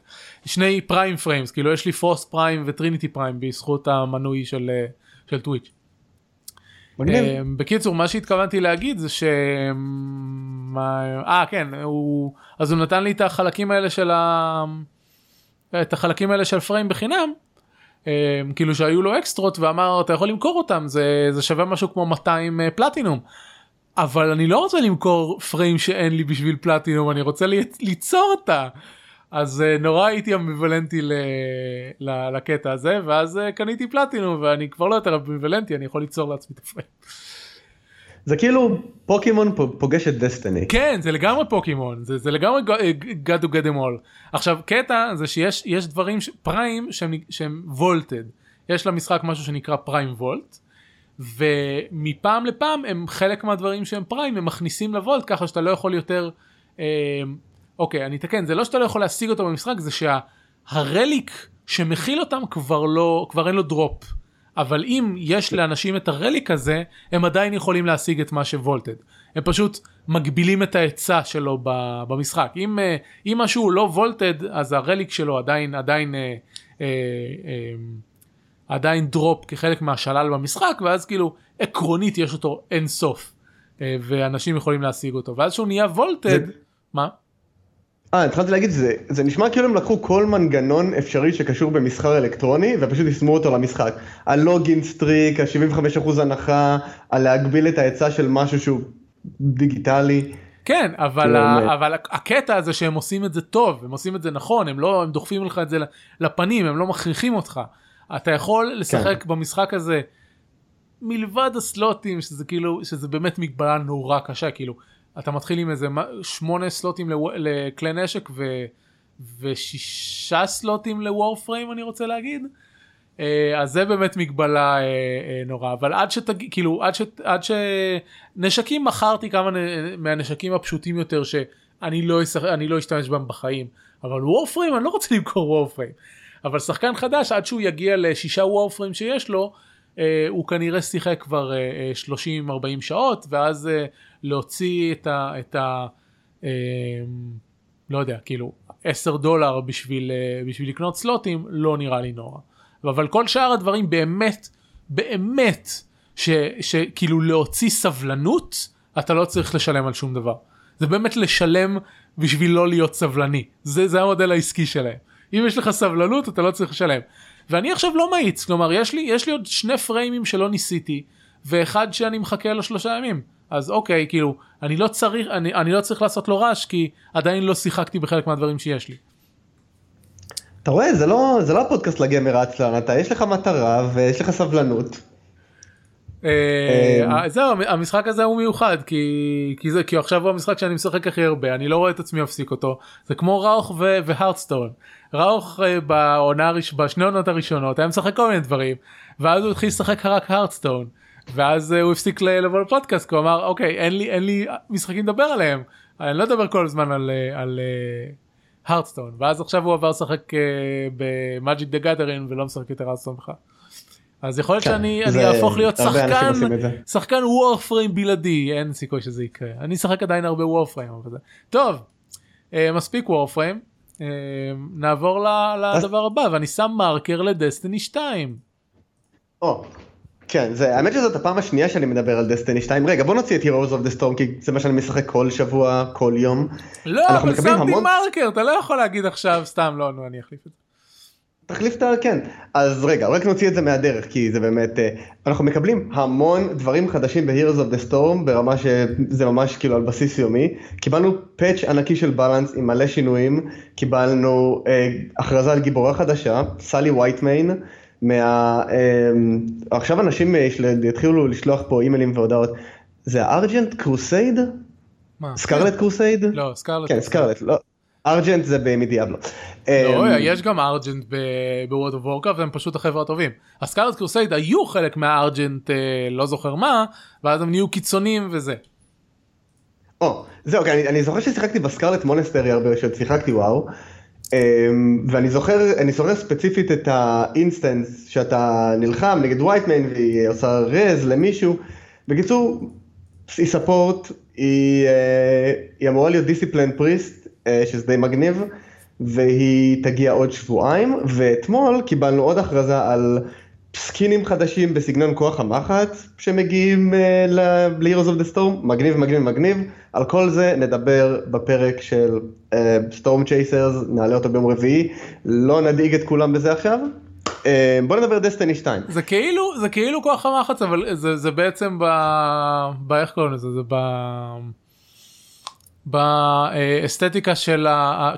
2 פריים פריימס, כאילו יש לי פרוסט פריים וטריניטי פריים, בזכות המנוי של טוויץ'. בקיצור, מה שהתכוונתי להגיד זה ש... כן, אז הוא נתן לי את החלקים האלה של פריים בחינם, כאילו שהיו לו אקסטרות, ואמר, אתה יכול למכור אותם, זה שווה משהו כמו 200 פלטינום. אבל אני לא רוצה למכור פריים שאין לי בשביל פלטינום, אני רוצה ליצור אותה. אז נורא הייתי אמביוולנטי לקטע הזה, ואז קניתי פלטינום, ואני כבר לא יותר אמביוולנטי, אני יכול ליצור לעצמי את הפריים. זה כאילו פוקימון פוגש את דסטיני. כן, זה לגמרי פוקימון, זה לגמרי God to get them all. עכשיו, קטע זה שיש דברים, פריים שהם וולטד. יש למשחק משהו שנקרא פריים וולט, ומפעם לפעם הם חלק מהדברים שהם פריים, הם מכניסים לוולט, ככה שאתה לא יכול יותר... אוקיי, אני אתקן, זה לא שאתה לא יכול להשיג אותו במשחק, זה שהרליק שמכיל אותם כבר אין לו דרופ. אבל אם יש לאנשים את הרליק הזה, הם עדיין יכולים להשיג את מה שוולטד. הם פשוט מגבילים את ההיצע שלו במשחק. אם משהו לא וולטד, אז הרליק שלו עדיין דרופ כחלק מהשלל במשחק, ואז כאילו עקרונית יש אותו אין סוף, ואנשים יכולים להשיג אותו. ואז שהוא נהיה וולטד, מה? התחלתי להגיד, זה נשמע כאילו הם לקחו כל מנגנון אפשרי שקשור במסחר אלקטרוני, ופשוט ישמו אותו למשחק. הלוגין סטריק, ה-75% הנחה, להגביל את ההיצע של משהו שהוא דיגיטלי. כן, אבל הקטע הזה שהם עושים את זה טוב, הם עושים את זה נכון, הם דוחפים לך את זה לפנים, הם לא מכריחים אותך. אתה יכול לשחק במשחק הזה, מלבד הסלוטים, שזה באמת מגבלה נורא קשה, כאילו. אתה מתחיל עם איזה 8 סלוטים לכלי נשק ו6 סלוטים לוורפריים, אני רוצה להגיד. אז זה באמת מגבלה נורא. אבל עד שנשקים, מכרתי כמה מהנשקים הפשוטים יותר שאני לא אשתמש בהם בחיים. אבל וורפריים, אני לא רוצה למכור וורפריים. אבל שחקן חדש, עד שהוא יגיע ל6 וורפריים שיש לו, הוא כנראה שיחק כבר 30-40 שעות, ואז להוציא את ה... לא יודע, כאילו, $10 בשביל לקנות סלוטים, לא נראה לי נורא. אבל כל שאר הדברים באמת, שכאילו להוציא סבלנות, אתה לא צריך לשלם על שום דבר. זה באמת לשלם בשביל לא להיות סבלני. זה המודל העסקי שלהם. אם יש לך סבלנות, אתה לא צריך לשלם. ואני עכשיו לא מאיץ, כלומר, יש לי עוד 2 פריימים שלא ניסיתי, ואחד שאני מחכה לו 3 ימים. אז אוקיי, כאילו, אני לא צריך לעשות לו רעש, כי עדיין לא שיחקתי בחלק מהדברים שיש לי. אתה רואה, זה לא הפודקאסט לגמר העצלן, יש לך מטרה ויש לך סבלנות. זהו, המשחק הזה הוא מיוחד, כי עכשיו הוא המשחק שאני משחק הכי הרבה, אני לא רואה את עצמי להפסיק אותו. זה כמו ראוך והרדסטון. ראוך בשני עונות הראשונות היה משחק כל מיני דברים, ואז הוא התחיל לשחק רק הרדסטון, ואז הוא הפסיק לבוא לפודקאסט, כי הוא אמר, אוקיי, אין לי משחקים לדבר עליהם, אני לא אדבר כל הזמן על הרדסטון, ואז עכשיו הוא עבר לשחק במאג'יק דה גאדרין, ולא משחק את הרדסטון בכלל. אז יכול להיות שאני אהפוך להיות שחקן וורפריים בלעדי, אין סיכוי שזה יקרה. אני אשחק עדיין הרבה וורפריים. טוב, מספיק וורפריים, נעבור לדבר הבא, ואני שם מרקר לדסטיני 2. כן, האמת שזאת הפעם השנייה שאני מדבר על דסטיני 2, רגע בוא נוציא את Heroes of the Storm, כי זה מה שאני משחק כל שבוע, כל יום. לא, אבל שמתי מרקר, אתה לא יכול להגיד עכשיו סתם לא, נו אני אחליף את זה. תחליף את זה, כן. אז רגע, רק נוציא את זה מהדרך, כי זה באמת, אנחנו מקבלים המון דברים חדשים ב-Heroes of the Storm, ברמה שזה ממש כאילו על בסיס יומי. קיבלנו פאץ' ענקי של בלנס עם מלא שינויים, קיבלנו הכרזה על גיבורה חדשה, סלי וייטמיין, עכשיו אנשים יתחילו לשלוח פה אימיילים והודעות, זה הארג'נט קרוסייד? סקרלט קרוסייד? לא, סקרלט. כן, סקרלט, לא. ארג'נט זה במדיאבלו. לא, יש גם ארג'נט בוורד אוף וורקראפט, הם פשוט החברה הטובים. הסקרלט קרוסייד היו חלק מהארג'נט, לא זוכר מה, ואז הם נהיו קיצונים וזה. זהו, אני זוכר ששיחקתי בסקרלט מונסטרי הרבה, ששיחקתי וואו, ואני זוכר ספציפית את האינסטנס שאתה נלחם נגד וייטמן והיא עושה רז למישהו. בקיצור, היא ספורט, היא אמורה להיות דיסציפלין פריסט, שזה די מגניב, והיא תגיע עוד שבועיים. ואתמול קיבלנו עוד הכרזה על סקינים חדשים בסגנון כוח המחץ שמגיעים ל-Heroes of the Storm, מגניב, מגניב, מגניב. על כל זה נדבר בפרק של Storm Chasers, נעלה אותו ביום רביעי, לא נדאיג את כולם בזה עכשיו. בוא נדבר דסטיני 2. זה כאילו כוח המחץ, אבל זה בעצם איך קוראים לזה? זה באסתטיקה של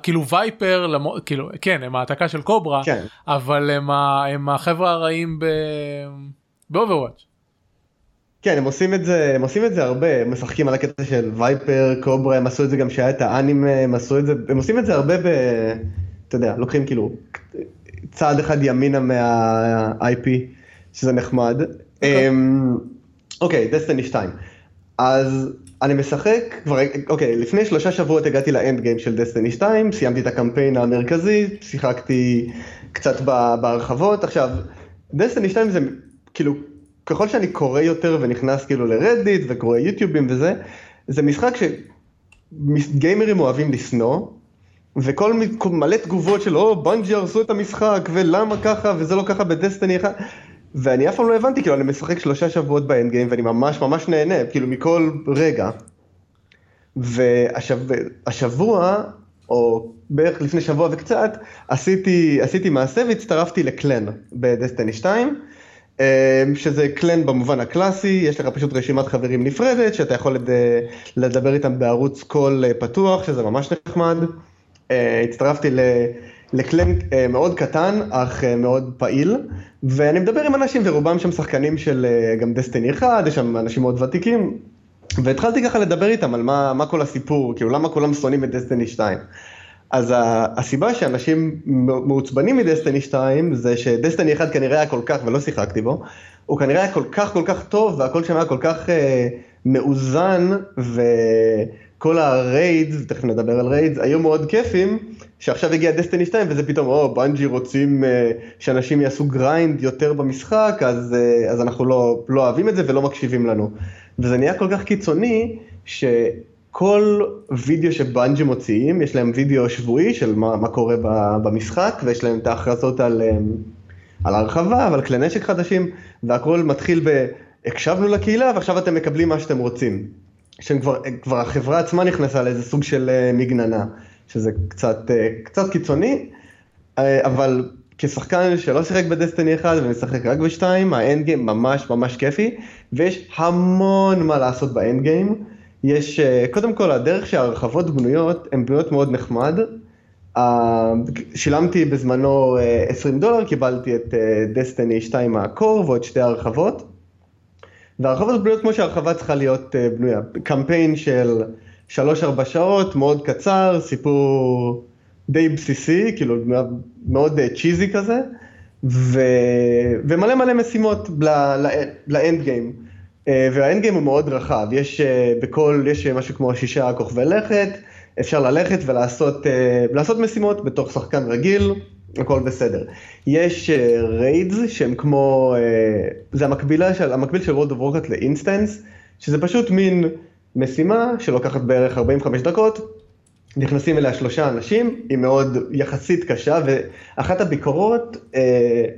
כאילו וייפר, כאילו, כן, הם העתקה של קוברה, כן. אבל הם החבר'ה הרעים באוברוואץ'. כן, הם עושים את זה הרבה, הם משחקים על הקטע של וייפר, קוברה, הם עשו את זה גם שהיה את האנימה, הם עושים את זה הרבה אתה יודע, לוקחים כאילו צעד אחד ימינה מה-IP, שזה נחמד. אוקיי, דסטיני 2. אז אני משחק, אוקיי, לפני 3 שבועות הגעתי לאנד גיים של דסטיני 2, סיימתי את הקמפיין המרכזי, שיחקתי קצת בהרחבות. עכשיו, דסטיני 2 זה כאילו, ככל שאני קורא יותר ונכנס כאילו לרדיט וקורא יוטיובים וזה, זה משחק שגיימרים אוהבים לשנוא, וכל מלא תגובות של, בנג'י הרסו את המשחק, ולמה ככה, וזה לא ככה בדסטיני 1, ואני אף פעם לא הבנתי, כאילו אני משחק 3 שבועות באנד גיים, ואני ממש ממש נהנה, כאילו מכל רגע. והשבוע, או בערך לפני שבוע וקצת, עשיתי מעשה והצטרפתי לקלן בדסטיני 2, שזה קלן במובן הקלאסי, יש לך פשוט רשימת חברים נפרדת, שאתה יכול לדבר איתם בערוץ קול פתוח, שזה ממש נחמד. הצטרפתי לקלן מאוד קטן, אך מאוד פעיל, ואני מדבר עם אנשים, ורובם שם שחקנים של גם דסטיני 1, יש שם אנשים מאוד ותיקים, והתחלתי ככה לדבר איתם על מה כל הסיפור, כאילו למה כולם שונאים את דסטיני 2. אז הסיבה שאנשים מעוצבנים מדסטיני 2, זה שדסטיני 1 כנראה היה כל כך, ולא שיחקתי בו, הוא כנראה היה כל כך כל כך טוב, והכל שם היה כל כך מאוזן, וכל הריידס, תכף נדבר על ריידס, היו מאוד כיפים, שעכשיו הגיע דסטיני 2, וזה פתאום, בנג'י רוצים שאנשים יעשו גריינד יותר במשחק, אז אנחנו לא אוהבים את זה ולא מקשיבים לנו. וזה נהיה כל כך קיצוני, כל וידאו שבנג'י מוציאים, יש להם וידאו שבועי של מה קורה במשחק, ויש להם את ההכרזות על הרחבה, ועל כלי נשק חדשים, והכל מתחיל הקשבנו לקהילה, ועכשיו אתם מקבלים מה שאתם רוצים. כבר החברה עצמה נכנסה לאיזה סוג של מגננה, שזה קצת קיצוני, אבל כשחקן שלא שיחק בדסטיני 1 ומשחק רק ב-2, האנד גיים ממש ממש כיפי, ויש המון מה לעשות באנד גיים. יש, קודם כל, הדרך שהרחבות בנויות, הן בנויות מאוד נחמד. שילמתי בזמנו $20, קיבלתי את דסטיני 2 הקור ועוד 2 הרחבות. והרחבות בנויות כמו שהרחבה צריכה להיות בנויה. קמפיין של 3-4 שעות, מאוד קצר, סיפור די בסיסי, כאילו מאוד צ'יזי כזה, ומלא מלא משימות לאנד גיים. והאנד גיים הוא מאוד רחב, יש משהו כמו 6 כוכבי לכת, אפשר ללכת ולעשות משימות בתוך שחקן רגיל, הכל בסדר. יש ריידס שהם כמו, זה המקביל של World of Warcraft לאינסטנס, שזה פשוט מין משימה שלוקחת בערך 45 דקות, נכנסים אליה 3 אנשים, היא מאוד יחסית קשה, ואחת הביקורות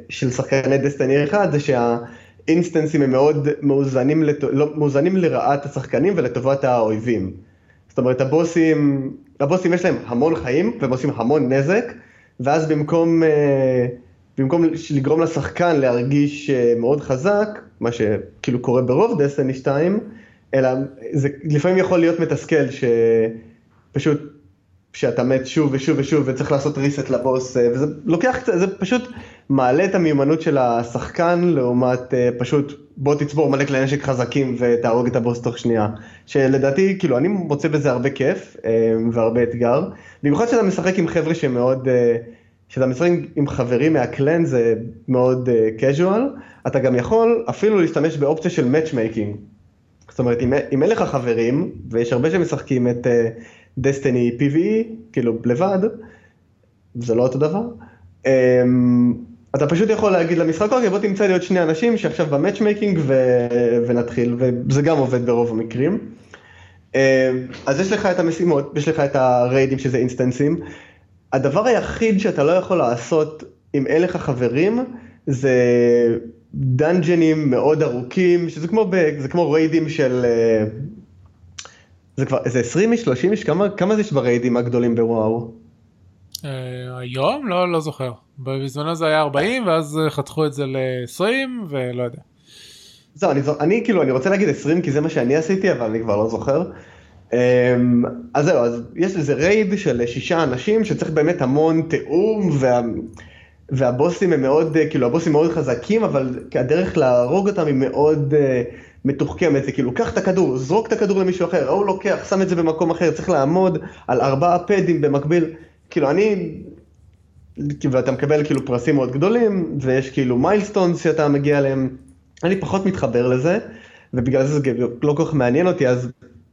של שחקני דסטיני 1 זה האינסטנסים הם מאוד מאוזנים לרעת השחקנים ולטובת האויבים. זאת אומרת, הבוסים יש להם המון חיים, והם עושים המון נזק, ואז במקום לגרום לשחקן להרגיש מאוד חזק, מה שכאילו קורה ברוב דסטיני 2, אלא זה לפעמים יכול להיות מתסכל שפשוט שאתה מת שוב ושוב ושוב וצריך לעשות ריסט לבוס, וזה לוקח, זה פשוט מעלה את המיומנות של השחקן לעומת פשוט בוא תצבור מלא כלי נשק חזקים ותהרוג את הבוס תוך שנייה, שלדעתי כאילו אני מוצא בזה הרבה כיף והרבה אתגר, במיוחד שאתה משחק עם חבר'ה שמאוד, כשאתה משחק עם חברים מהקלן זה מאוד casual, אתה גם יכול אפילו להשתמש באופציה של matchmaking, זאת אומרת אם אין לך חברים ויש הרבה שמשחקים את דסטיני PVE, כאילו לבד, זה לא אותו דבר, אתה פשוט יכול להגיד למשחק, אוקיי, בוא תמצא לי עוד שני אנשים שעכשיו במאץ'מייקינג ונתחיל, וזה גם עובד ברוב המקרים. אז יש לך את המשימות, יש לך את הריידים שזה אינסטנסים, הדבר היחיד שאתה לא יכול לעשות עם אלך החברים, זה דנג'נים מאוד ארוכים, שזה כמו ריידים של... זה כבר, זה 20 איש, 30 איש, כמה זה יש בריידים הגדולים בוואו? היום? לא זוכר. בזמנו זה היה 40, ואז חתכו את זה ל-20, ולא יודע. זהו, אני רוצה להגיד 20, כי זה מה שאני עשיתי, אבל אני כבר לא זוכר. אז זהו, אז יש איזה רייד של 6 אנשים, שצריך באמת המון תיאום, והבוסים הם מאוד, כאילו, הבוסים מאוד חזקים, אבל הדרך להרוג אותם היא מאוד... מתוחכמת, זה כאילו, קח את הכדור, זרוק את הכדור למישהו אחר, או לוקח, שם את זה במקום אחר, צריך לעמוד על 4 פדים במקביל, כאילו ואתה מקבל כאילו פרסים מאוד גדולים, ויש כאילו מיילסטונס שאתה מגיע אליהם, אני פחות מתחבר לזה, ובגלל זה לא כל כך מעניין אותי, אז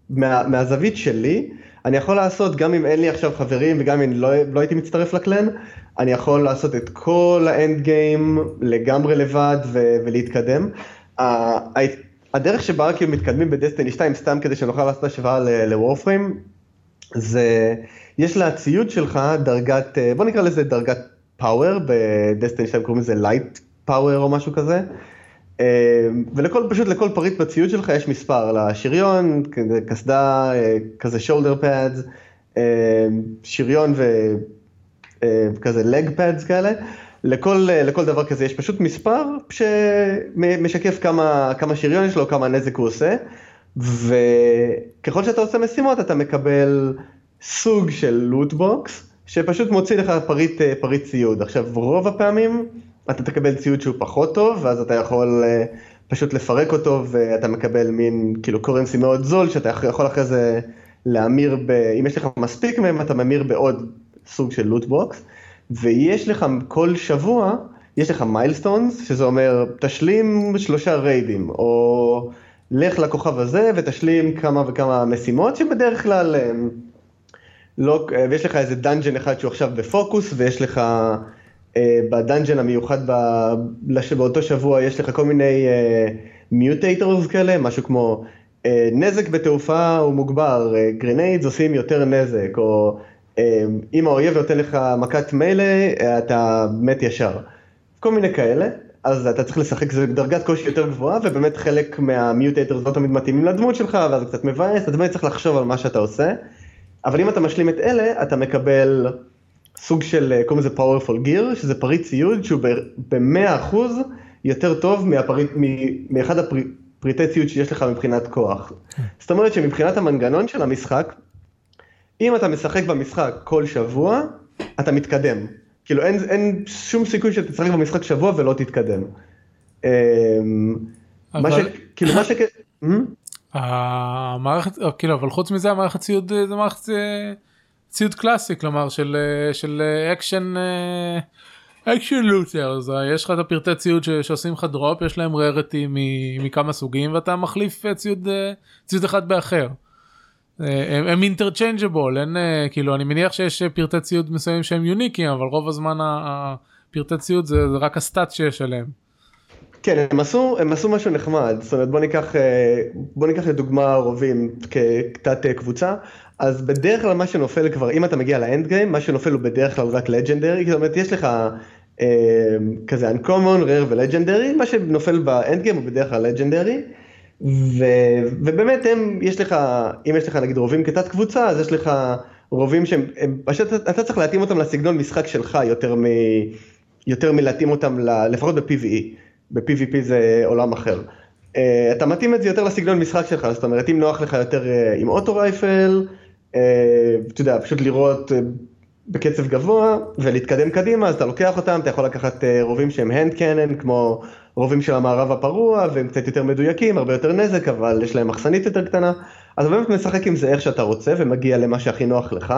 מהזווית שלי, אני יכול לעשות, גם אם אין לי עכשיו חברים, וגם אם לא הייתי מצטרף לקלן, אני יכול לעשות את כל האנד גיים, לגמרי לבד, ולהתקדם, הדרך שבה כאילו מתקדמים בדסטיני 2, סתם כדי שנוכל לעשות השוואה לוורפריים, זה, יש לה ציוד שלך דרגת, בוא נקרא לזה דרגת פאוור, בדסטיני 2 קוראים לזה לייט פאוור או משהו כזה, ולכל פריט בציוד שלך יש מספר, לשריון, כסדה, כזה שולדר פאדס, שריון וכזה לג פאדס כאלה, לכל דבר כזה יש פשוט מספר שמשקף כמה שריון יש לו, כמה נזק הוא עושה, וככל שאתה עושה משימות אתה מקבל סוג של לוטבוקס, שפשוט מוציא לך פריט ציוד. עכשיו רוב הפעמים אתה תקבל ציוד שהוא פחות טוב, ואז אתה יכול פשוט לפרק אותו, ואתה מקבל מין כאילו קורנסי מאוד זול, שאתה יכול אחרי זה להמיר, אם יש לך מספיק מהם אתה ממיר בעוד סוג של לוטבוקס, ויש לך כל שבוע, יש לך מיילסטונס, שזה אומר, תשלים 3 ריידים, או לך לכוכב הזה ותשלים כמה וכמה משימות, שבדרך כלל, לא, ויש לך איזה דנג'ן אחד שהוא עכשיו בפוקוס, ויש לך בדנג'ן המיוחד באותו שבוע, יש לך כל מיני מיוטייטורס כאלה, משהו כמו נזק בתעופה הוא מוגבר, גרניידס עושים יותר נזק, או... אם האויב נותן לך מכת מילא, אתה מת ישר. כל מיני כאלה, אז אתה צריך לשחק, זה בדרגת קושי יותר גבוהה, ובאמת חלק מהמיוטייטרס לא תמיד מתאימים לדמות שלך, ואז קצת מבאס, אתה צריך לחשוב על מה שאתה עושה. אבל אם אתה משלים את אלה, אתה מקבל סוג של, קוראים לזה פאורפול גיר, שזה פריט ציוד שהוא ב-100% יותר טוב מאחד הפריטי ציוד שיש לך מבחינת כוח. זאת אומרת שמבחינת המנגנון של המשחק, אם אתה משחק במשחק כל שבוע, אתה מתקדם. כאילו אין שום סיכוי שאתה תשחק במשחק שבוע ולא תתקדם. אבל חוץ מזה, המערכת ציוד זה מערכת ציוד קלאסי, כלומר של אקשן לוטר. יש לך את הפרטי ציוד שעושים לך דרופ, יש להם ררטי מכמה סוגים, ואתה מחליף ציוד אחד באחר. הם אינטרצ'יינג'בול, כאילו אני מניח שיש פרטי ציוד מסוימים שהם יוניקים, אבל רוב הזמן הפרטי ציוד זה רק הסטאט שיש עליהם. כן, הם עשו משהו נחמד, זאת אומרת בוא ניקח לדוגמה רובים כתת קבוצה, אז בדרך כלל מה שנופל כבר, אם אתה מגיע לאנד גיים, מה שנופל הוא בדרך כלל רק לג'נדרי, זאת אומרת יש לך כזה uncommon, rare ולג'נדרי, מה שנופל באנד גיים הוא בדרך כלל לג'נדרי, ובאמת יש לך, אם יש לך נגיד רובים כתת קבוצה, אז יש לך רובים שאתה צריך להתאים אותם לסגנון משחק שלך יותר מלהתאים אותם, לפחות ב-PVE, ב-PVP זה עולם אחר. אתה מתאים את זה יותר לסגנון משחק שלך, זאת אומרת, אם נוח לך יותר עם אוטו רייפל, אתה יודע, פשוט לראות בקצב גבוה ולהתקדם קדימה, אז אתה לוקח אותם, אתה יכול לקחת רובים שהם hand cannon, כמו רובים של המערב הפרוע, והם קצת יותר מדויקים, הרבה יותר נזק, אבל יש להם מחסנית יותר קטנה, אז באמת משחק עם זה איך שאתה רוצה, ומגיע למה שהכי נוח לך.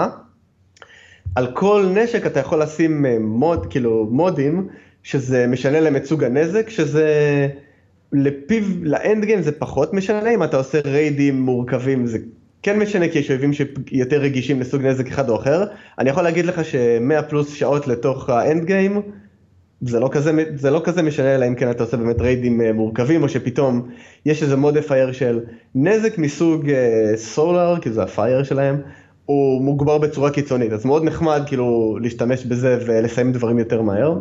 על כל נשק אתה יכול לשים מוד, כאילו מודים, שזה משנה להם את סוג הנזק, שזה לאנד גיים זה פחות משנה, אם אתה עושה ריידים מורכבים זה כן משנה, כי יש אויבים שיותר רגישים לסוג נזק אחד או אחר. אני יכול להגיד לך ש100 פלוס שעות לתוך האנד גיים, זה לא כזה משנה, אלא אם כן אתה עושה באמת ריידים מורכבים, או שפתאום יש איזה מודיפייר של נזק מסוג סולר, כי זה הפייר שלהם, הוא מוגבר בצורה קיצונית, אז מאוד נחמד כאילו להשתמש בזה ולסיים דברים יותר מהר.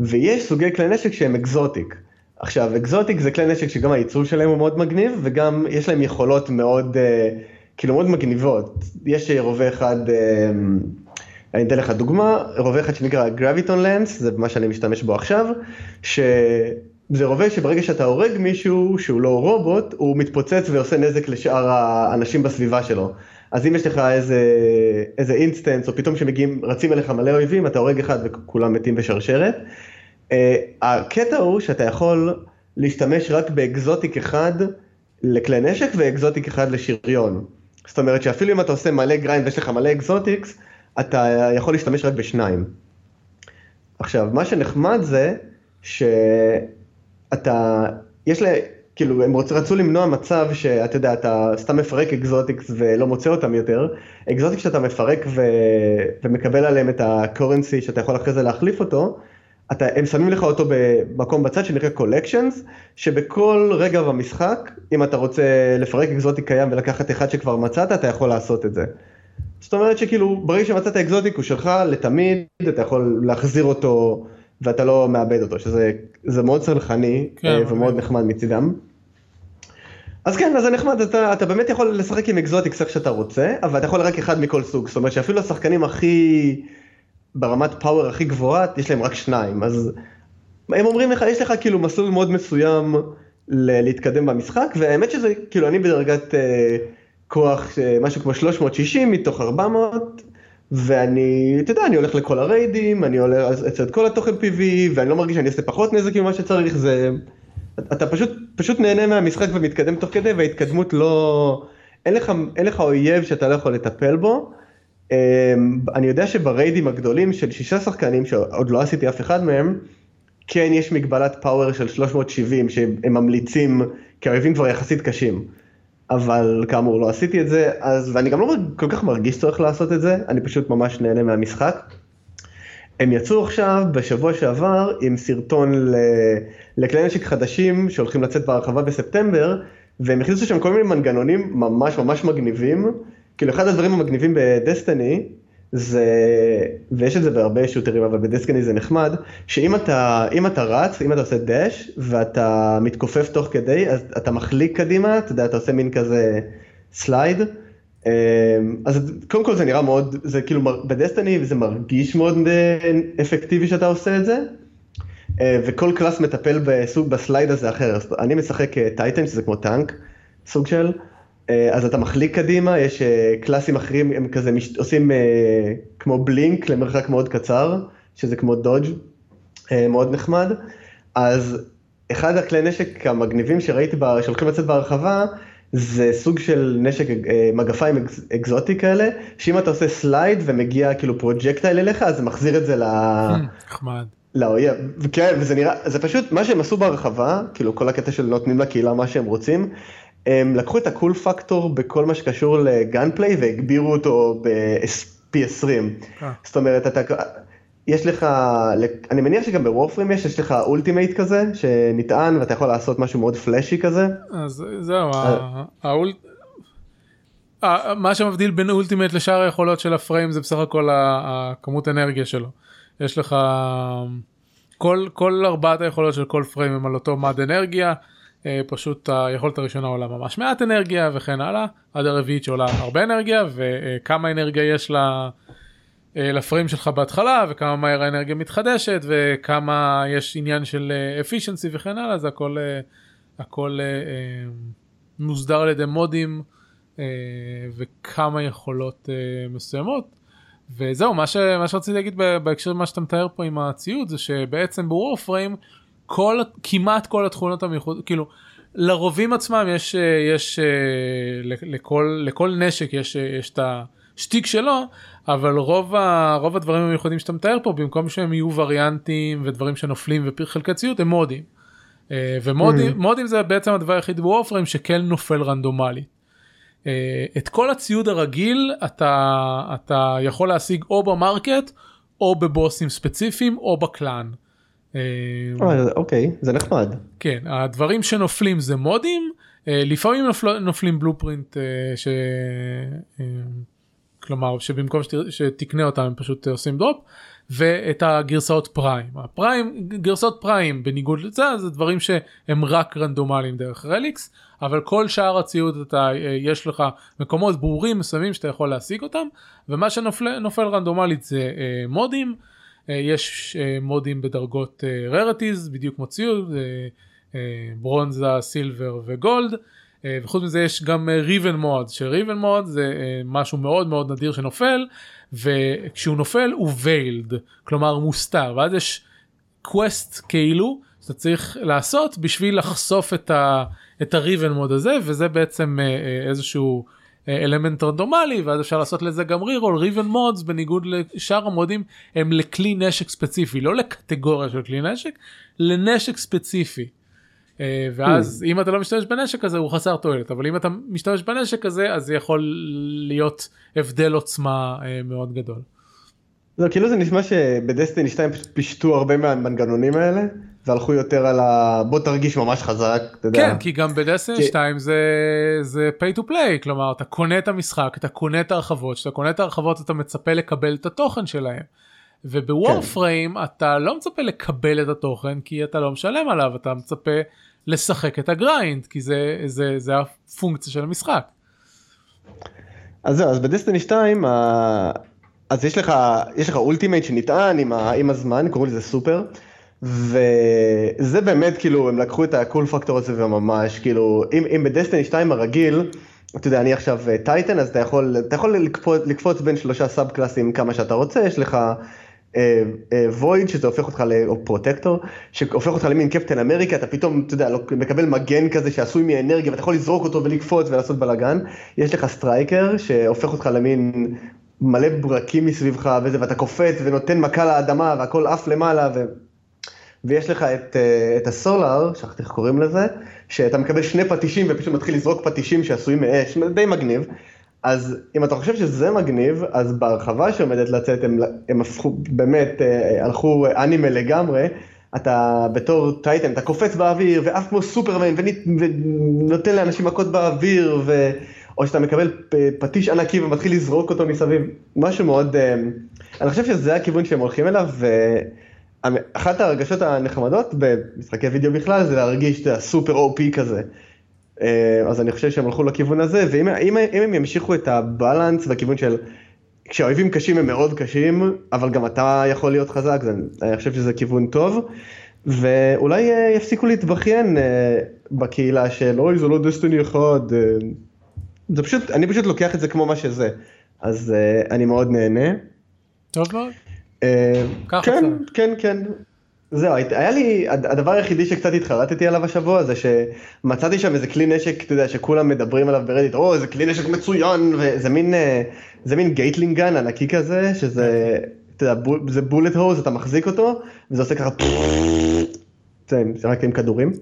ויש סוגי כלי נשק שהם אקזוטיק. עכשיו, אקזוטיק זה כלי נשק שגם הייצור שלהם הוא מאוד מגניב, וגם יש להם יכולות מאוד, כאילו מאוד מגניבות. יש רובה אחד, אני אתן לך דוגמה, רובה אחד שנקרא גרביטון לנס, זה מה שאני משתמש בו עכשיו, שזה רובה שברגע שאתה הורג מישהו שהוא לא רובוט, הוא מתפוצץ ועושה נזק לשאר האנשים בסביבה שלו. אז אם יש לך איזה אינסטנס, או פתאום שמגיעים, רצים אליך מלא אויבים, אתה הורג אחד וכולם מתים בשרשרת. הקטע הוא שאתה יכול להשתמש רק באקזוטיק אחד לכלי נשק, ואקזוטיק אחד לשריון. זאת אומרת שאפילו אם אתה עושה מלא גריינד ויש לך מלא אקזוטיקס, אתה יכול להשתמש רק בשניים. עכשיו, מה שנחמד זה שאתה, יש לה, כאילו, הם רצו למנוע מצב שאתה יודע, אתה סתם מפרק אקזוטיקס ולא מוצא אותם יותר. אקזוטיקס שאתה מפרק ומקבל עליהם את הקורנסי שאתה יכול אחרי זה להחליף אותו, הם שמים לך אותו במקום בצד שנקרא collections, שבכל רגע במשחק, אם אתה רוצה לפרק אקזוטיק קיים ולקחת אחד שכבר מצאת, אתה יכול לעשות את זה. זאת אומרת שכאילו, ברגע שמצאת האקזוטיק הוא שלך לתמיד, אתה יכול להחזיר אותו ואתה לא מאבד אותו, שזה מאוד סלחני ומאוד נחמד מצדם. אז כן, אז זה נחמד, אתה באמת יכול לשחק עם אקזוטיק סך שאתה רוצה, אבל אתה יכול רק אחד מכל סוג, זאת אומרת שאפילו השחקנים הכי ברמת פאוור הכי גבוהה, יש להם רק שניים, אז הם אומרים לך, יש לך כאילו מסלול מאוד מסוים להתקדם במשחק, והאמת שזה, כאילו אני בדרגת כוח, משהו כמו 360 מתוך 400, ואני, אתה יודע, אני הולך לכל הריידים, אני הולך את כל התוכן PV, ואני לא מרגיש שאני עושה פחות נזק ממה שצריך, זה, אתה פשוט נהנה מהמשחק ומתקדם תוך כדי, וההתקדמות לא, אין לך אויב שאתה לא יכול לטפל בו, אני יודע שבריידים הגדולים של 6 שחקנים, שעוד לא עשיתי אף אחד מהם, כן יש מגבלת פאוור של 370 שהם ממליצים, כי האויבים כבר יחסית קשים, אבל כאמור לא עשיתי את זה, ואני גם לא כל כך מרגיש צורך לעשות את זה, אני פשוט ממש נהנה מהמשחק. הם יצאו עכשיו בשבוע שעבר עם סרטון לכלי נשק חדשים שהולכים לצאת בהרחבה בספטמבר, והם הכניסו שם כל מיני מנגנונים ממש ממש מגניבים, כאילו אחד הדברים המגניבים בדסטיני, ויש את זה בהרבה שוטרים, אבל בדסטיני זה נחמד, שאם אתה רץ, אם אתה עושה דש, ואתה מתכופף תוך כדי, אז אתה מחליק קדימה, אתה יודע, אתה עושה מין כזה סלייד, אז קודם כל זה נראה מאוד, זה כאילו בדסטיני זה מרגיש מאוד אפקטיבי שאתה עושה את זה, וכל קלאס מטפל בסוג בסלייד הזה אחר, אני משחק טייטן, שזה כמו טנק, סוג של, אז אתה מחליק קדימה, יש קלאסים אחרים, הם כזה עושים כמו בלינק למרחק מאוד קצר, שזה כמו דודג' מאוד נחמד. אז אחד הכלי נשק המגניבים שראיתי, שהולכים לצאת בהרחבה, זה סוג של נשק מגפיים אקזוטי כאלה, שאם אתה עושה סלייד ומגיע כאילו פרוג'קטייל אליך, אז זה מחזיר את זה נחמד. לאויב, כן, וזה נראה, זה פשוט מה שהם עשו בהרחבה, כאילו כל הקטע של נותנים לקהילה מה שהם רוצים, הם לקחו את הקול פקטור בכל מה שקשור לגנפליי והגבירו אותו ב-SP20. זאת אומרת, יש לך, אני מניח שגם בוורפרים יש לך אולטימייט כזה, שנטען ואתה יכול לעשות משהו מאוד פלאשי כזה. אז זהו, מה שמבדיל בין אולטימייט לשאר היכולות של הפריים זה בסך הכל הכמות אנרגיה שלו. יש לך כל ארבעת היכולות של כל פריים הם על אותו מד אנרגיה, פשוט היכולת הראשונה עולה ממש מעט אנרגיה וכן הלאה, עד הרביעית שעולה הרבה אנרגיה, וכמה אנרגיה יש לפריים שלך בהתחלה, וכמה מהר האנרגיה מתחדשת, וכמה יש עניין של efficiency וכן הלאה, זה הכל מוסדר על ידי מודים, וכמה יכולות מסוימות. וזהו, מה שרציתי להגיד בהקשר מה שאתה מתאר פה עם הציוד, זה שבעצם בוורפריים, כמעט כל התכונות המיוחדות, כאילו, לרובים עצמם יש לכל נשק יש את השתיק שלו, אבל רוב הדברים המיוחדים שאתה מתאר פה, במקום שהם יהיו וריאנטים ודברים שנופלים וחלקי ציוד, הם מודים. ומודים זה בעצם הדבר היחיד בוורפריים שכן נופל רנדומלית. את כל הציוד הרגיל אתה יכול להשיג או במרקט, או בבוסים ספציפיים, או בקלן. אוקיי, זה נחמד. כן, הדברים שנופלים זה מודים, לפעמים נופלים בלופרינט, כלומר שבמקום שתקנה אותם הם פשוט עושים דרופ, ואת הגרסאות פריים. גרסאות פריים בניגוד לזה, זה דברים שהם רק רנדומליים דרך רליקס, אבל כל שאר הציוד יש לך מקומות ברורים מסוימים שאתה יכול להשיג אותם, ומה שנופל רנדומלית זה מודים, יש מודים בדרגות ררטיז, בדיוק כמו ציוד, ברונזה, סילבר וגולד, וחוץ מזה יש גם ריבן מוד, שריבן מוד זה משהו מאוד מאוד נדיר שנופל, וכשהוא נופל הוא ויילד, כלומר מוסתר, ואז יש קווסט כאילו שאתה צריך לעשות בשביל לחשוף את הריבן מוד הזה, וזה בעצם איזשהו אלמנט רנדומלי, ואז אפשר לעשות לזה גם רירול. ריבן מודס בניגוד לשאר המודים הם לכלי נשק ספציפי, לא לקטגוריה של כלי נשק, לנשק ספציפי, ואז אם אתה לא משתמש בנשק הזה הוא חסר תועלת, אבל אם אתה משתמש בנשק הזה אז זה יכול להיות הבדל עוצמה מאוד גדול. לא, כאילו זה נשמע שבדסטיני 2 פישטו הרבה מהמנגנונים האלה, והלכו יותר על בוא תרגיש ממש חזק, אתה יודע. כן, כי גם בדסטיני 2 זה pay to play, כלומר אתה קונה את המשחק, אתה קונה את הרחבות, כשאתה קונה את הרחבות אתה מצפה לקבל את התוכן שלהם, ובוורפריים אתה לא מצפה לקבל את התוכן, כי אתה לא משלם עליו, אתה מצפה לשחק את הגריינד, כי זה הפונקציה של המשחק. אז בדסטיני 2 אז יש לך אולטימייט שנטען עם הזמן, קוראים לזה סופר, וזה באמת כאילו הם לקחו את הקול פקטור הזה וממש כאילו אם בדסטיני 2 הרגיל, אתה יודע, אני עכשיו טייטן, אז אתה יכול לקפוץ בין 3 סאב קלאסים כמה שאתה רוצה, יש לך וויד שזה הופך אותך לפרוטקטור, שהופך אותך למין קפטן אמריקה, אתה פתאום, אתה יודע, מקבל מגן כזה שעשוי מאנרגיה ואתה יכול לזרוק אותו ולקפוץ ולעשות בלגן, יש לך סטרייקר שהופך אותך למין מלא ברקים מסביבך וזה, ואתה קופץ ונותן מכה לאדמה והכל עף למעלה, ויש לך את הסולר, שכחתי איך קוראים לזה, שאתה מקבל 2 פטישים ופשוט מתחיל לזרוק פטישים שעשויים מאש, די מגניב. אז אם אתה חושב שזה מגניב, אז בהרחבה שעומדת לצאת, הם באמת הלכו אנימה לגמרי, אתה בתור טייטן, אתה קופץ באוויר ואף כמו סופרמן ונותן לאנשים מכות באוויר או שאתה מקבל פטיש ענקי ומתחיל לזרוק אותו מסביב, משהו מאוד, אני חושב שזה הכיוון שהם הולכים אליו, ואחת ההרגשות הנחמדות במשחקי וידאו בכלל זה להרגיש את הסופר אופי כזה, אז אני חושב שהם הלכו לכיוון הזה, ואם הם ימשיכו את הבלנס והכיוון של כשהאויבים קשים הם מאוד קשים, אבל גם אתה יכול להיות חזק, אני חושב שזה כיוון טוב, ואולי יפסיקו להתבכיין בקהילה של אוי זה לא דסטיני אחד, זה פשוט, אני פשוט לוקח את זה כמו מה שזה, אז אני מאוד נהנה. טוב מאוד. כן, כן, כן. זהו, היה לי, הדבר היחידי שקצת התחרטתי עליו השבוע, זה שמצאתי שם איזה כלי נשק, אתה יודע, שכולם מדברים עליו ברדיט, או, זה כלי נשק מצוין, וזה מין גייטלינגן ענקי כזה, שזה, אתה יודע, זה בולט הוז, אתה מחזיק אותו, וזה עושה ככה, זה רק עם כדורים.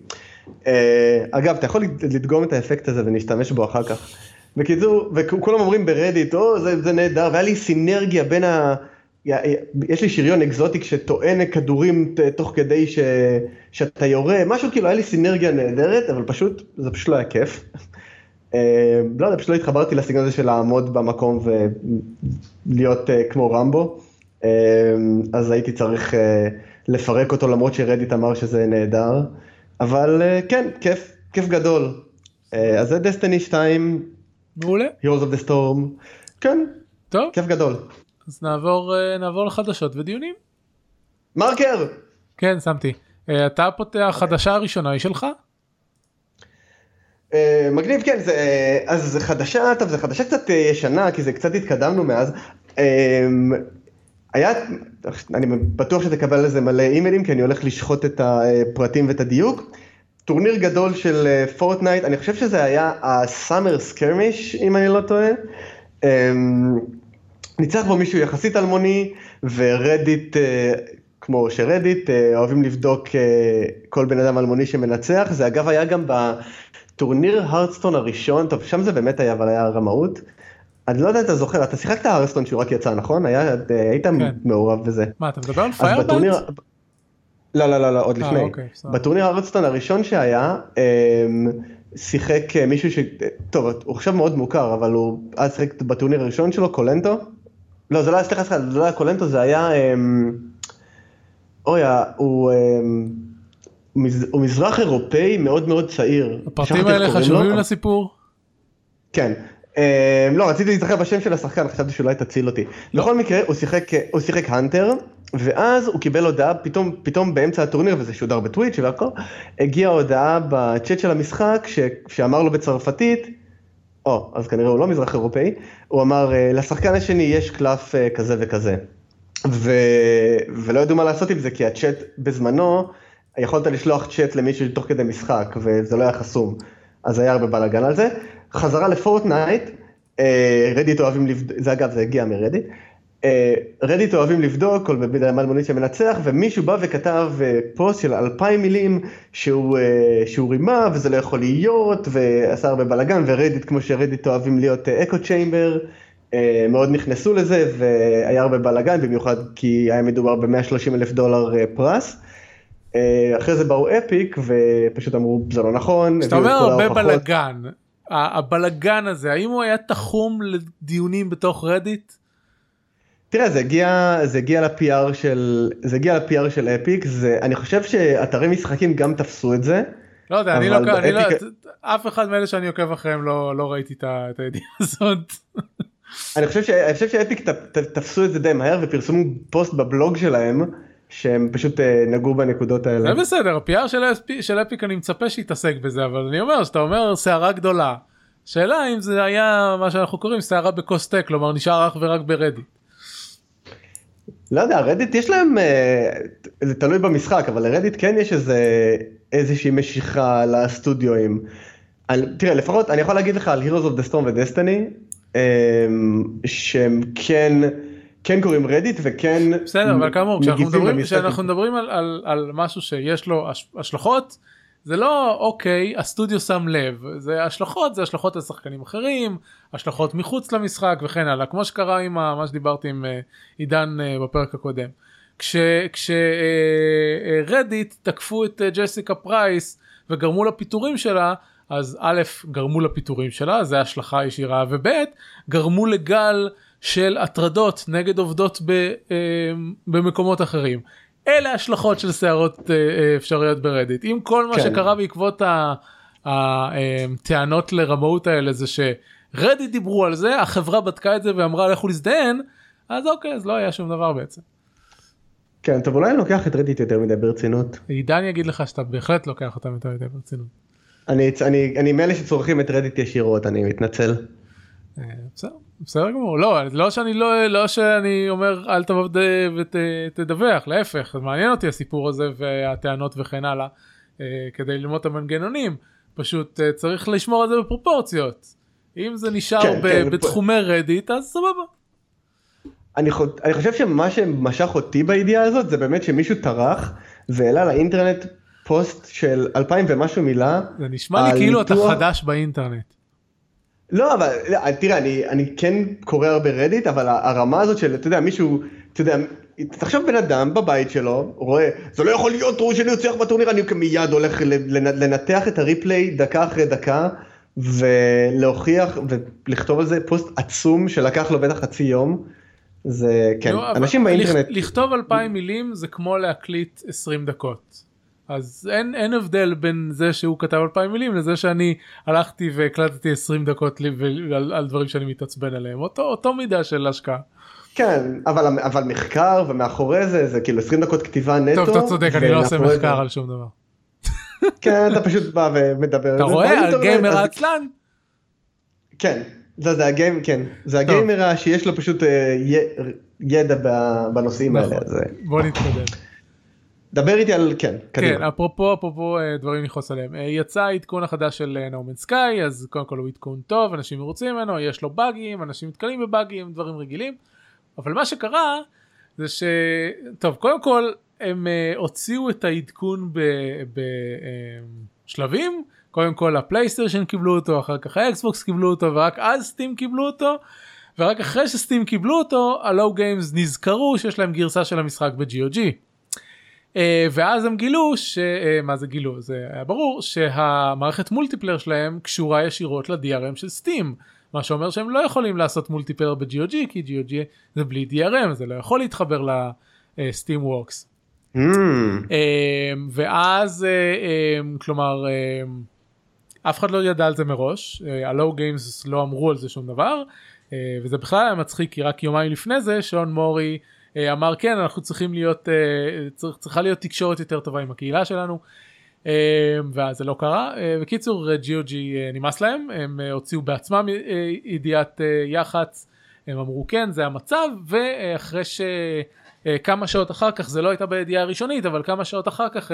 אגב, אתה יכול לדגום את האפקט הזה ונשתמש בו אחר כך. בקיצור, וכולם אומרים ברדיט, או, זה נהדר, והיה לי סינרגיה בין יש לי שריון אקזוטיק שטוען כדורים תוך כדי שאתה יורה, משהו כאילו, היה לי סינרגיה נהדרת, אבל פשוט, זה פשוט לא היה כיף. לא יודע, פשוט לא התחברתי לסגנון הזה של לעמוד במקום ולהיות כמו רמבו. אז הייתי צריך לפרק אותו, למרות שרדיט אמר שזה נהדר, אבל כן, כיף גדול. אז זה דסטיני 2, מעולה. Heroes of the Storm, כן, טוב. כיף גדול. אז נעבור לחדשות ודיונים. מרקר! כן, שמתי. אתה פותח חדשה הראשונה היא שלך? מגניב, כן, אז חדשה, טוב, זה חדשה קצת ישנה, כי זה קצת התקדמנו מאז. אני בטוח שתקבל לזה מלא אימיילים, כי אני הולך לשחוט את הפרטים ואת הדיוק. טורניר גדול של פורטנייט, אני חושב שזה היה הסאמר סקרמיש, אם אני לא טועה. ניצח בו מישהו יחסית אלמוני, ורדיט, כמו שרדיט, אוהבים לבדוק כל בן אדם אלמוני שמנצח. זה אגב היה גם בטורניר הרדסטון הראשון, טוב, שם זה באמת היה, אבל היה רמאות. אני לא יודע, אתה זוכר, אתה שיחקת הרדסטון שהוא רק יצא, נכון? היית מעורב בזה. מה, אתה מדבר על פיירבלט? לא, עוד לפני. בטורניר הרדסטון הראשון שהיה, שיחק מישהו טוב, הוא עכשיו מאוד מוכר, אבל הוא אז שיחק בטורניר הראשון שלו, קולנטו. לא, זה לא, סליחה, זה לא היה קולנטו, זה היה... אויה, הוא מזרח אירופאי מאוד מאוד צעיר. הפרטים האלה חשובים לסיפור? כן. לא, רציתי להיזכר בשם של השחקן, חשבתי שאולי תציל אותי. בכל מקרה, הוא שיחק הנטר, ואז הוא קיבל הודעה, פתאום באמצע הטורניר, וזה שודר בטוויץ' והכל, הגיעה הודעה בצ'אט של המשחק, שאמר לו בצרפתית, אז כנראה הוא לא מזרח אירופאי, הוא אמר, לשחקן השני יש קלף כזה וכזה. ולא ידעו מה לעשות עם זה, כי הצ'אט בזמנו, יכולת לשלוח צ'אט למישהו תוך כדי משחק, וזה לא היה חסום, אז היה הרבה בלאגן על זה. חזרה לפורטנייט, רדיט אוהבים לבדוק, זה אגב, זה הגיע מרדיט, רדיט אוהבים לבדוק, כל בן אלמונית שמנצח, ומישהו בא וכתב פוסט של 2000 מילים, שהוא רימה, וזה לא יכול להיות, ועשה הרבה בלאגן, ורדיט, כמו שרדיט אוהבים להיות אקו צ'יימבר, מאוד נכנסו לזה, והיה הרבה בלגן, במיוחד כי היה מדובר ב$130,000 פרס. אחרי זה באו אפיק, ופשוט אמרו, זה לא נכון. שאתה אומר הרבה בלגן, הבלגן הזה, האם הוא היה תחום לדיונים בתוך רדיט? תראה, זה הגיע לפי-אר של אפיק, אני חושב שאתרי משחקים גם תפסו את זה. לא יודע, אף אחד מאלה שאני עוקב אחריהם לא ראיתי את הידיעה הזאת. אני חושב שאפיק תפסו את זה די מהר ופרסמו פוסט בבלוג שלהם שהם פשוט נגעו בנקודות האלה. זה בסדר, הפי-אר של אפיק אני מצפה שיתעסק בזה, אבל אני אומר שאתה אומר שערה גדולה, שאלה אם זה היה מה שאנחנו קוראים שערה בקוסטק, כלומר נשאר אך ורק ברדיט. לא יודע, רדיט יש להם, זה תלוי במשחק, אבל לרדיט כן יש איזושהי משיכה לסטודיואים. תראה, לפחות אני יכול להגיד לך על Heroes of the Storm ו-Destiny, שהם כן קוראים רדיט וכן בסדר, אבל כאמור, כשאנחנו מדברים על משהו שיש לו השלכות, זה לא אוקיי, הסטודיו שם לב, זה השלכות, על שחקנים אחרים, השלכות מחוץ למשחק וכן הלאה, כמו שקרה עם מה שדיברתי עם עידן בפרק הקודם, כשרדיט תקפו את ג'סיקה פרייס וגרמו לפיטורים שלה, אז א', גרמו לפיטורים שלה, זה השלכה ישירה, וב', גרמו לגל של הטרדות נגד עובדות במקומות אחרים. אלה השלכות של שערות אפשריות ברדיט. אם כל מה שקרה בעקבות הטענות לרמאות האלה, זה שרדיט דיברו על זה, החברה בדקה את זה ואמרה לכו להזדהן, אז אוקיי, אז לא היה שום דבר בעצם. כן, טוב, אולי אני לוקח את רדיט יותר מדי ברצינות. עידן יגיד לך שאתה בהחלט לוקח אותם יותר מדי ברצינות. אני מאלה שצורכים את רדיט ישירות, אני מתנצל. בסדר גמור, לא שאני אומר אל תבוא ותדווח, להפך, מעניין אותי הסיפור הזה והטענות וכן הלאה, כדי ללמוד את המנגנונים, פשוט צריך לשמור על זה בפרופורציות, אם זה נשאר בתחומי רדיט, אז סבבה. אני חושב שמה שמשך אותי בידיעה הזאת, זה באמת שמישהו טרח, והעלה לאינטרנט, פוסט של 2,000 ומשהו מילה. זה נשמע לי כאילו אתה חדש באינטרנט. לא, אבל תראה, אני כן קורא הרבה רדיט, אבל הרמה הזאת של, אתה יודע, מישהו, אתה יודע, תחשב בן אדם בבית שלו, רואה, זה לא יכול להיות, רואה שאני יוצא בטורניר, אני מיד הולך לנתח את הריפליי דקה אחרי דקה, ולהוכיח ולכתוב על זה פוסט עצום שלקח לו בטח חצי יום, זה כן, אנשים באינטרנט. לכתוב 2000 מילים זה כמו להקליט 20 דקות. אז אין הבדל בין זה שהוא כתב 2000 מילים לזה שאני הלכתי והקלטתי 20 דקות על דברים שאני מתעצבן עליהם. אותו מידה של השקעה. כן, אבל מחקר ומאחורי זה כאילו 20 דקות כתיבה נטו. טוב, אתה צודק, אני לא עושה מחקר על שום דבר. כן, אתה פשוט בא ומדבר. אתה רואה, הגיימר העצלן? כן, זה הגיימר, כן. זה הגיימר שיש לו פשוט ידע בנושאים האלה. בוא נתקדם. דבר איתי על, כן, קדימה. כן, אפרופו דברים נחוץ עליהם. יצא העדכון החדש של No Man's Sky, אז קודם כל הוא עדכון טוב, אנשים מרוצים ממנו, יש לו באגים, אנשים מתקלים בבאגים, דברים רגילים. אבל מה שקרה זה ש... טוב, קודם כל הם הוציאו את העדכון בשלבים, קודם כל הפלייסטיישן קיבלו אותו, אחר כך האקסבוקס קיבלו אותו, ורק אז סטים קיבלו אותו, ורק אחרי שסטים קיבלו אותו, הלואו גיימס נזכרו שיש להם גרסה של המשחק ב-GOG. ואז הם גילו, מה זה גילו? זה היה ברור שהמערכת מולטיפלר שלהם קשורה ישירות ל-DRM של סטים, מה שאומר שהם לא יכולים לעשות מולטיפלר ב-GOG, כי GOG זה בלי DRM, זה לא יכול להתחבר ל-Steamworks. ואז, כלומר, אף אחד לא ידע על זה מראש, הלואו גיימס לא אמרו על זה שום דבר, וזה בכלל היה מצחיק, כי רק יומיים לפני זה, שון מורי אמר, כן, אנחנו צריכה להיות תקשורת יותר טובה עם הקהילה שלנו, ואז זה לא קרה. בקיצור, GOG נמאס להם, הם הוציאו בעצמם ידיעת יח"צ, הם אמרו כן, זה המצב, ואחרי שכמה שעות אחר כך, זה לא הייתה בידיעה הראשונית, אבל כמה שעות אחר כך,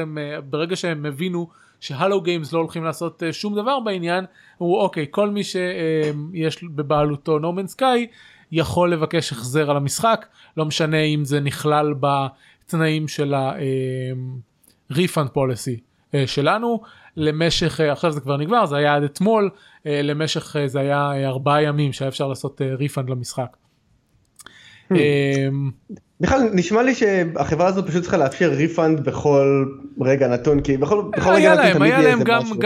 ברגע שהם הבינו שהלו גיימס לא הולכים לעשות שום דבר בעניין, הוא אוקיי, כל מי שיש בבעלותו No Man's Sky, יכול לבקש החזר על המשחק, לא משנה אם זה נכלל בתנאים של ה-refund policy. שלנו, למשך, עכשיו זה כבר נגמר, זה היה עד אתמול, למשך זה היה 4 ימים שהיה אפשר לעשות ריפנד למשחק. בכלל, נשמע לי שהחברה הזאת פשוט צריכה לאפשר ריפנד בכל רגע נתון, כי בכל רגע נתון תמיד יהיה איזה משהו.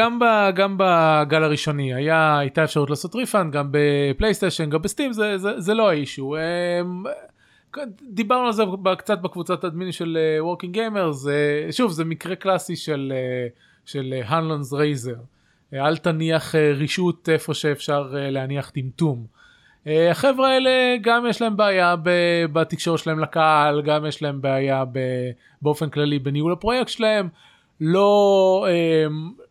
גם בגל הראשוני, הייתה אפשרות לעשות ריפנד, גם בפלייסטיישן, גם בסטים, זה לא האישו. דיברנו על זה קצת בקבוצת אדמינים של Working Gamers, שוב, זה מקרה קלאסי של הנלונס רייזר, אל תניח רישות איפה שאפשר להניח טמטום. החבר'ה האלה גם יש להם בעיה בתקשורת שלהם לקהל, גם יש להם בעיה באופן כללי בניהול הפרויקט שלהם,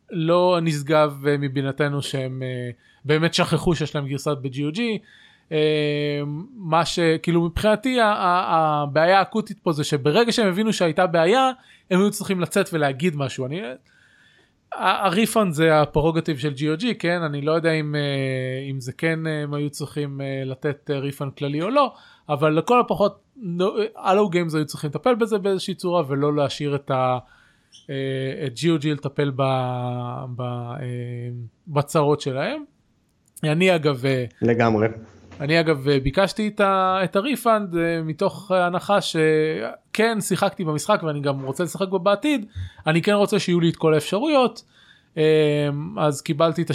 לא נשגב מבינתנו שהם באמת שכחו שיש להם גרסת ב-GOG, מה שכאילו מבחינתי הבעיה האקוטית פה זה שברגע שהם הבינו שהייתה בעיה הם היו צריכים לצאת ולהגיד משהו. הריפאנד זה הפרוגטיב של GOG, כן? אני לא יודע אם זה כן הם היו צריכים לתת ריפאנד כללי או לא, אבל לכל הפחות הלו גיימס היו צריכים לטפל בזה באיזושהי צורה ולא להשאיר את GOG לטפל בצרות שלהם. אני אגב ביקשתי את הריפאנד מתוך הנחה שכן שיחקתי במשחק ואני גם רוצה לשחק בו בעתיד, אני כן רוצה שיהיו לי את כל האפשרויות, אז קיבלתי את $60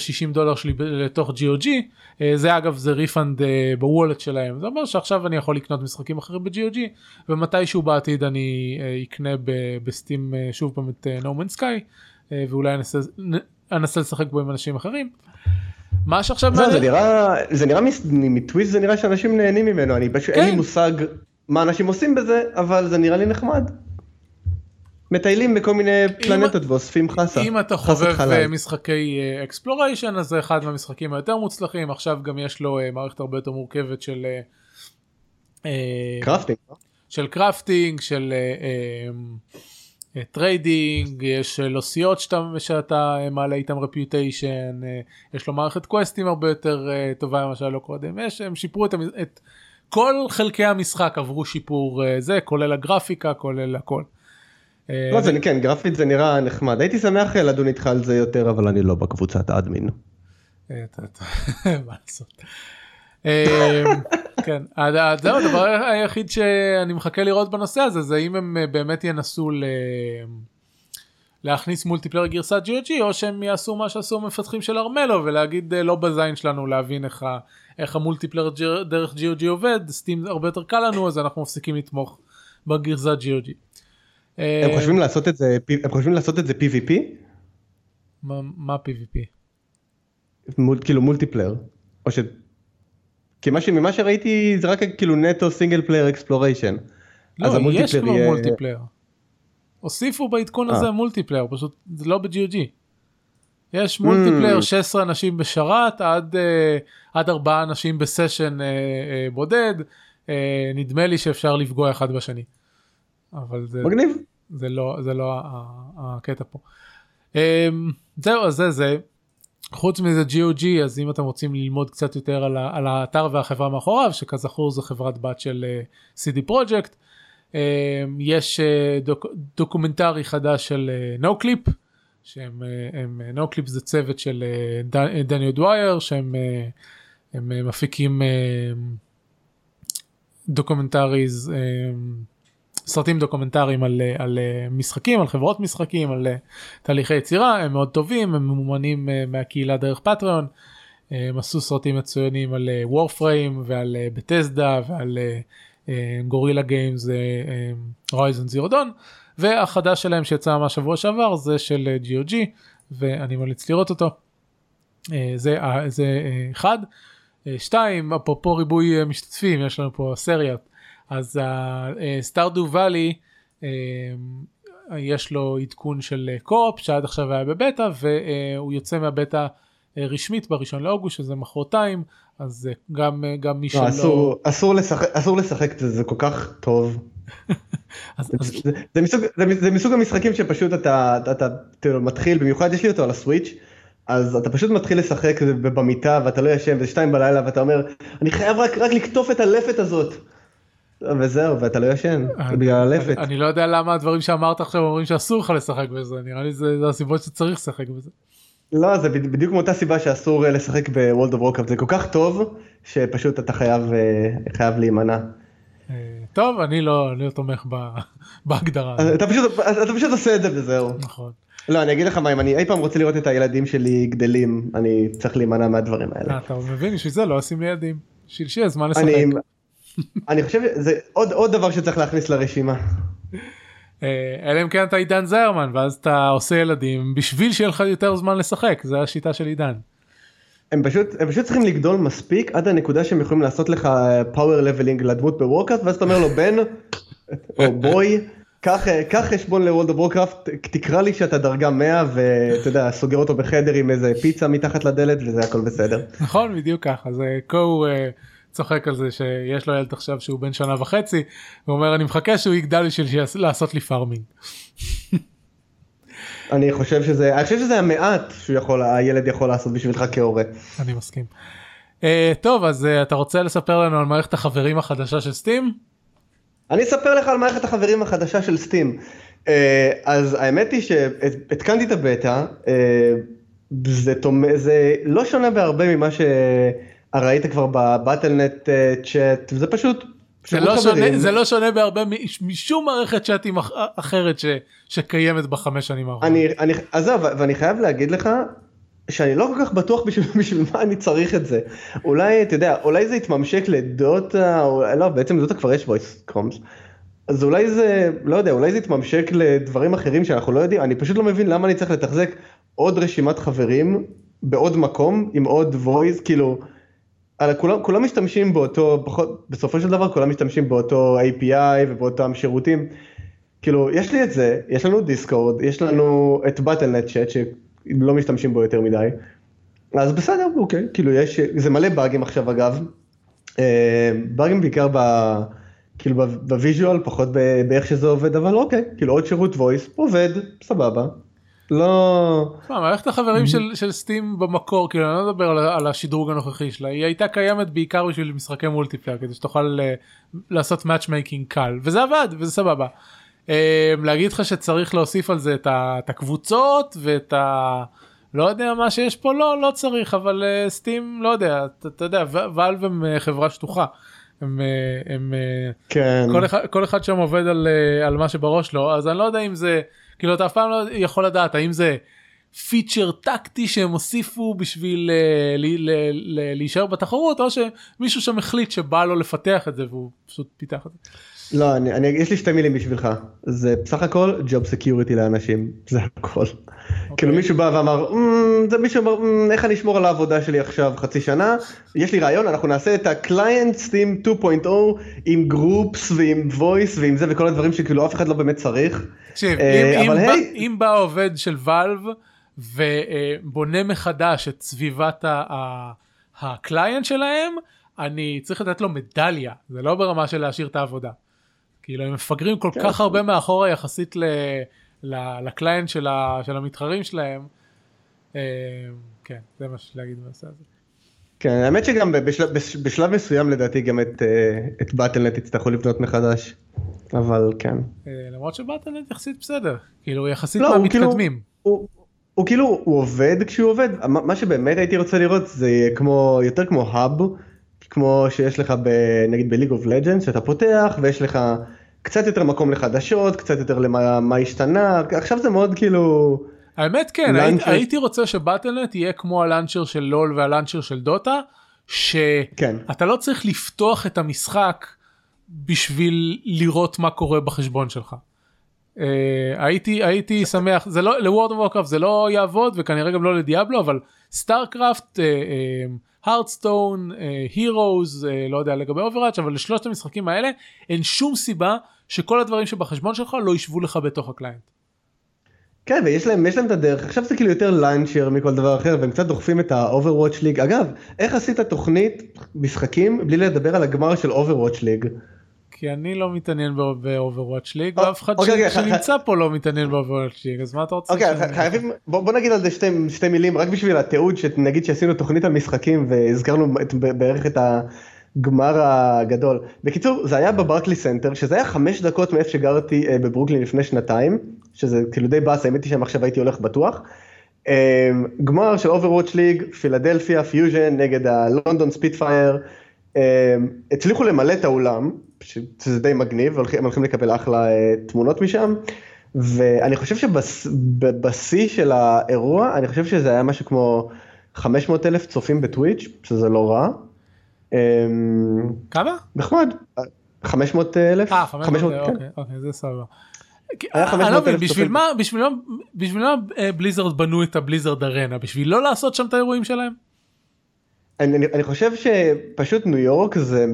שלי לתוך GOG, זה אגב זה ריפאנד בוולט שלהם, זה אומר שעכשיו אני יכול לקנות משחקים אחרים ב-GOG, ומתישהו בעתיד אני אקנה בסטים שוב פעם את No Man's Sky, ואולי אנסה לשחק בו עם אנשים אחרים. מה שעכשיו זה נראה מטוויסט, זה נראה שאנשים נהנים ממנו, אין לי מושג מה אנשים עושים בזה, אבל זה נראה לי נחמד. מטיילים בכל מיני פלנטות ואוספים חסה. אם אתה חובב משחקי אקספלוריישן, אז זה אחד מהמשחקים היותר מוצלחים, עכשיו גם יש לו מערכת הרבה יותר מורכבת של קראפטינג, של טריידינג, יש לו סיעות שאתה מעלה איתם רפיוטיישן, יש לו מערכת קווסטים הרבה יותר טובה למה שהיה לו קודם, הם שיפרו את כל חלקי המשחק, עברו שיפור זה, כולל הגרפיקה, כולל הכל. לא, זה כן, גרפית זה נראה נחמד, הייתי שמח לדון איתך על זה יותר, אבל אני לא בקבוצת האדמין. מה לעשות? כן, זה הדבר היחיד שאני מחכה לראות בנושא הזה, זה אם הם באמת ינסו להכניס מולטיפלר גרסת GOG, או שהם יעשו מה שעשו מפתחים של ארמלו, ולהגיד לא בזין שלנו להבין איך המולטיפלר דרך GOG עובד, סטים הרבה יותר קל לנו, אז אנחנו מפסיקים לתמוך בגרסת GOG. הם חושבים לעשות את זה, PVP? מה PVP? כאילו מולטיפלר, או ש... כי ממה שראיתי זה רק כאילו נטו סינגל פלייר אקספלוריישן. לא, יש כבר מולטיפלר. הוסיפו בעדכון הזה מולטיפלר, פשוט זה לא ב-GOG. יש מולטיפלר 16 אנשים בשרת, עד 4 אנשים בסשן בודד, נדמה לי שאפשר לפגוע אחד בשני. אבל זה... מגניב. זה לא הקטע פה. זהו, אז זה. חוץ מזה GOG, אז אם אתם רוצים ללמוד קצת יותר על האתר והחברה מאחוריו, שכזכור זו חברת בת של CD Projekt, יש דוקומנטרי חדש של NoClip, שהם NoClip זה צוות של דניאל דווייר, שהם מפיקים דוקומנטריז, סרטים דוקומנטריים על משחקים, על חברות משחקים, על תהליכי יצירה. הם מאוד טובים, הם ממומנים מהקהילה דרך פטריון. הם עשו סרטים מצוינים על Warframe ועל בטסדה ועל גורילה גיימס, Horizon Zero Dawn, והחדש שלהם שיצא מהשבוע שעבר זה של GOG, ואני ממליץ לראות אותו. זה אחד. שתיים, אפרופו ריבוי משתתפים, יש לנו פה סריה, אז סטארדו ואלי יש לו עדכון של קו-אופ שעד עכשיו היה בבטא, והוא יוצא מהבטא רשמית בראשון לאוגוסט, שזה מחרתיים, אז גם מי שלא... אסור לשחק, זה כל כך טוב. זה מסוג המשחקים שפשוט אתה מתחיל, במיוחד יש לי אותו על הסוויץ', אז אתה פשוט מתחיל לשחק במיטה ואתה לא ישן, וזה 2 בלילה ואתה אומר, אני חייב רק לקטוף את הלפת הזאת. וזהו, ואתה לא ישן, בגלל הלפת. אני לא יודע למה הדברים שאמרת עכשיו אומרים שאסור לך לשחק בזה, נראה לי זה הסיבות שצריך לשחק בזה. לא, זה בדיוק מאותה סיבה שאסור לשחק בוולד אוף וורקראפט, זה כל כך טוב, שפשוט אתה חייב להימנע. טוב, אני לא תומך בהגדרה. אתה פשוט עושה את זה וזהו. נכון. לא, אני אגיד לך מה, אם אני אי פעם רוצה לראות את הילדים שלי גדלים, אני צריך להימנע מהדברים האלה. אתה מבין, שזה לא עושים לילדים. שילשי, אז מה לשחק? אני חושב שזה עוד דבר שצריך להכניס לרשימה. אלא אם כן אתה עידן זיירמן, ואז אתה עושה ילדים בשביל שיהיה לך יותר זמן לשחק, זה השיטה של עידן. הם פשוט צריכים לגדול מספיק עד הנקודה שהם יכולים לעשות לך פאוור לבלינג לדמות בוורקראפט, ואז אתה אומר לו בן או בוי, קח חשבון לוולד אוף וורקראפט, תקרא לי שאתה דרגה 100, ואתה יודע, סוגר אותו בחדר עם איזה פיצה מתחת לדלת, וזה הכל בסדר. נכון, בדיוק ככה, זה קו... צוחק על זה שיש לו ילד עכשיו שהוא בן 1.5, הוא אומר אני מחכה שהוא יגדל בשביל לעשות לי פארמינג. אני חושב שזה המעט שהילד יכול לעשות בשבילך כהורה. אני מסכים. טוב, אז אתה רוצה לספר לנו על מערכת החברים החדשה של סטים? אני אספר לך על מערכת החברים החדשה של סטים. אז האמת היא שהתקנתי את הבטא, זה לא שונה בהרבה ממה ש... ראית כבר בבטלנט צ'אט, וזה פשוט... זה לא שונה בהרבה משום מערכת צ'אטים אחרת שקיימת 5 שנים האחרונות. אז ואני חייב להגיד לך, שאני לא כל כך בטוח בשביל מה אני צריך את זה. אולי, אתה יודע, אולי זה יתממשק לדוטה, לא, בעצם לדוטה כבר יש וויס קומס, אז אולי זה, לא יודע, אולי זה יתממשק לדברים אחרים שאנחנו לא יודעים, אני פשוט לא מבין למה אני צריך לתחזק עוד רשימת חברים בעוד מקום, עם עוד וויס, כאילו... כולם משתמשים באותו, בסופו של דבר כולם משתמשים באותו API ובאותם שירותים, כאילו יש לי את זה, יש לנו דיסקורד, יש לנו את בטלנט צ'אט שלא משתמשים בו יותר מדי, אז בסדר, אוקיי, כאילו יש, זה מלא באגים עכשיו אגב, באגים בעיקר כאילו בוויז'ואל, פחות באיך שזה עובד, אבל אוקיי, כאילו עוד שירות וויס, עובד, סבבה. לא... מערכת החברים של סטים במקור, כאילו אני לא מדבר על השדרוג הנוכחי שלה, היא הייתה קיימת בעיקר בשביל משחקי מולטיפלייר, כדי שתוכל לעשות מאצ'מייקינג קל, וזה עבד, וזה סבבה. להגיד לך שצריך להוסיף על זה את הקבוצות, ואת ה... לא יודע מה שיש פה, לא צריך, אבל סטים, לא יודע, אתה יודע, ואלב הם חברה שטוחה. הם... כל אחד שם עובד על מה שבראש לו, אז אני לא יודע אם זה... כאילו אתה אף פעם לא יכול לדעת האם זה פיצ'ר טקטי שהם הוסיפו בשביל להישאר בתחרות, או שמישהו שם החליט שבא לו לפתח את זה והוא פשוט פיתח את זה. לא, יש לי שתי מילים בשבילך, זה בסך הכל ג'וב סקיוריטי לאנשים, זה הכל. כאילו מישהו בא ואמר, איך אני אשמור על העבודה שלי עכשיו חצי שנה, יש לי רעיון, אנחנו נעשה את ה-Client Steam 2.0 עם גרופס ועם voice ועם זה וכל הדברים שכאילו אף אחד לא באמת צריך. תקשיב, אם בא עובד של ואלב ובונה מחדש את סביבת הקליינט שלהם, אני צריך לתת לו מדליה, זה לא ברמה של להשאיר את העבודה. כאילו הם מפגרים כל כך הרבה מאחורה יחסית לקליינט של המתחרים שלהם. כן, זה מה שאני אגיד בנושא הזה. כן, האמת שגם בשלב מסוים לדעתי גם את באטלנט יצטרכו לבנות מחדש, אבל כן. למרות שבאטלנט יחסית בסדר, כאילו יחסית מהמתקדמים. הוא כאילו, הוא עובד כשהוא עובד, מה שבאמת הייתי רוצה לראות זה יותר כמו האב, כמו שיש לך נגיד בליג אוף לג'נדס, שאתה פותח ויש לך קצת יותר מקום לחדשות, קצת יותר למה השתנה, עכשיו זה מאוד כאילו... האמת כן, הייתי רוצה שבאטלנט יהיה כמו הלנצ'ר של לול והלנצ'ר של דוטה, שאתה לא צריך לפתוח את המשחק בשביל לראות מה קורה בחשבון שלך. הייתי שמח, לוורד אוף וורקראפט זה לא יעבוד, וכנראה גם לא לדיאבלו, אבל סטארקראפט... הרדסטון, הירוז, לא יודע לגבי אובראץ', אבל לשלושת המשחקים האלה אין שום סיבה שכל הדברים שבחשבון שלך לא ישבו לך בתוך הקליינט. כן, ויש להם את הדרך, עכשיו זה כאילו יותר לנצ'ר מכל דבר אחר, והם קצת דוחפים את ה-Overwatch League. אגב, איך עשית תוכנית משחקים בלי לדבר על הגמר של Overwatch League? כי אני לא מתעניין ב-Overwatch League, ואף אחד שנמצא פה לא מתעניין ב-Overwatch League, אז מה אתה רוצה? אוקיי, חייבים, בוא נגיד על זה שתי מילים, רק בשביל התיעוד, שנגיד שעשינו תוכנית המשחקים, והזכרנו בערך את הגמר הגדול. בקיצור, זה היה בברקלי סנטר, שזה היה 5 דקות מאיפה שגרתי בברוקלין לפני שנתיים, שזה כאילו די באס, האמת היא שם עכשיו הייתי הולך בטוח. גמר של Overwatch League, פילדלפיה, פיוז'ן, נגד הלונדון ספיטפייר, הצליחו למלא את האולם, שזה די מגניב, הם הולכים לקבל אחלה תמונות משם, ואני חושב שבשיא של האירוע, אני חושב שזה היה משהו כמו 500,000 צופים בטוויץ', שזה לא רע. כמה? נחמד, 500,000. 500, אוקיי, זה סבבה. בשביל מה בליזרד בנו את הבליזרד ארנה? בשביל לא לעשות שם את האירועים שלהם? אני חושב שפשוט ניו יורק זה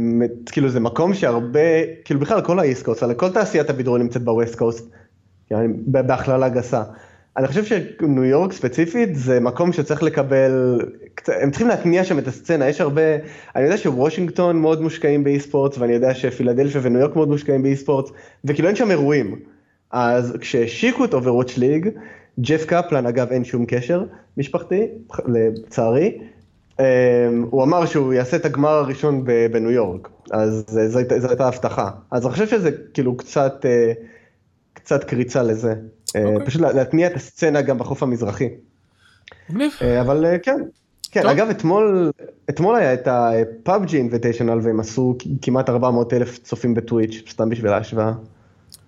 כאילו זה מקום שהרבה, כאילו בכלל כל ה-East Coast, כל תעשיית הבידור נמצאת ב-West Coast, בהכללה גסה. אני חושב שניו יורק ספציפית זה מקום שצריך לקבל, הם צריכים להתניע שם את הסצנה, יש הרבה, אני יודע שוושינגטון מאוד מושקעים באי-ספורט, ואני יודע שפילדלפיה וניו יורק מאוד מושקעים באי-ספורט, וכאילו אין שם אירועים. אז כשהשיקו את Overwatch League, ג'ף קפלן, אגב אין שום קשר משפחתי, לצערי, הוא אמר שהוא יעשה את הגמר הראשון בניו יורק, אז זו הייתה הבטחה. אז אני חושב שזה כאילו קצת קריצה לזה, פשוט להתניע את הסצנה גם בחוף המזרחי. אבל כן, אגב אתמול היה את ה-PUBG Invitational והם עשו כמעט 400,000 צופים בטוויץ' סתם בשביל ההשוואה.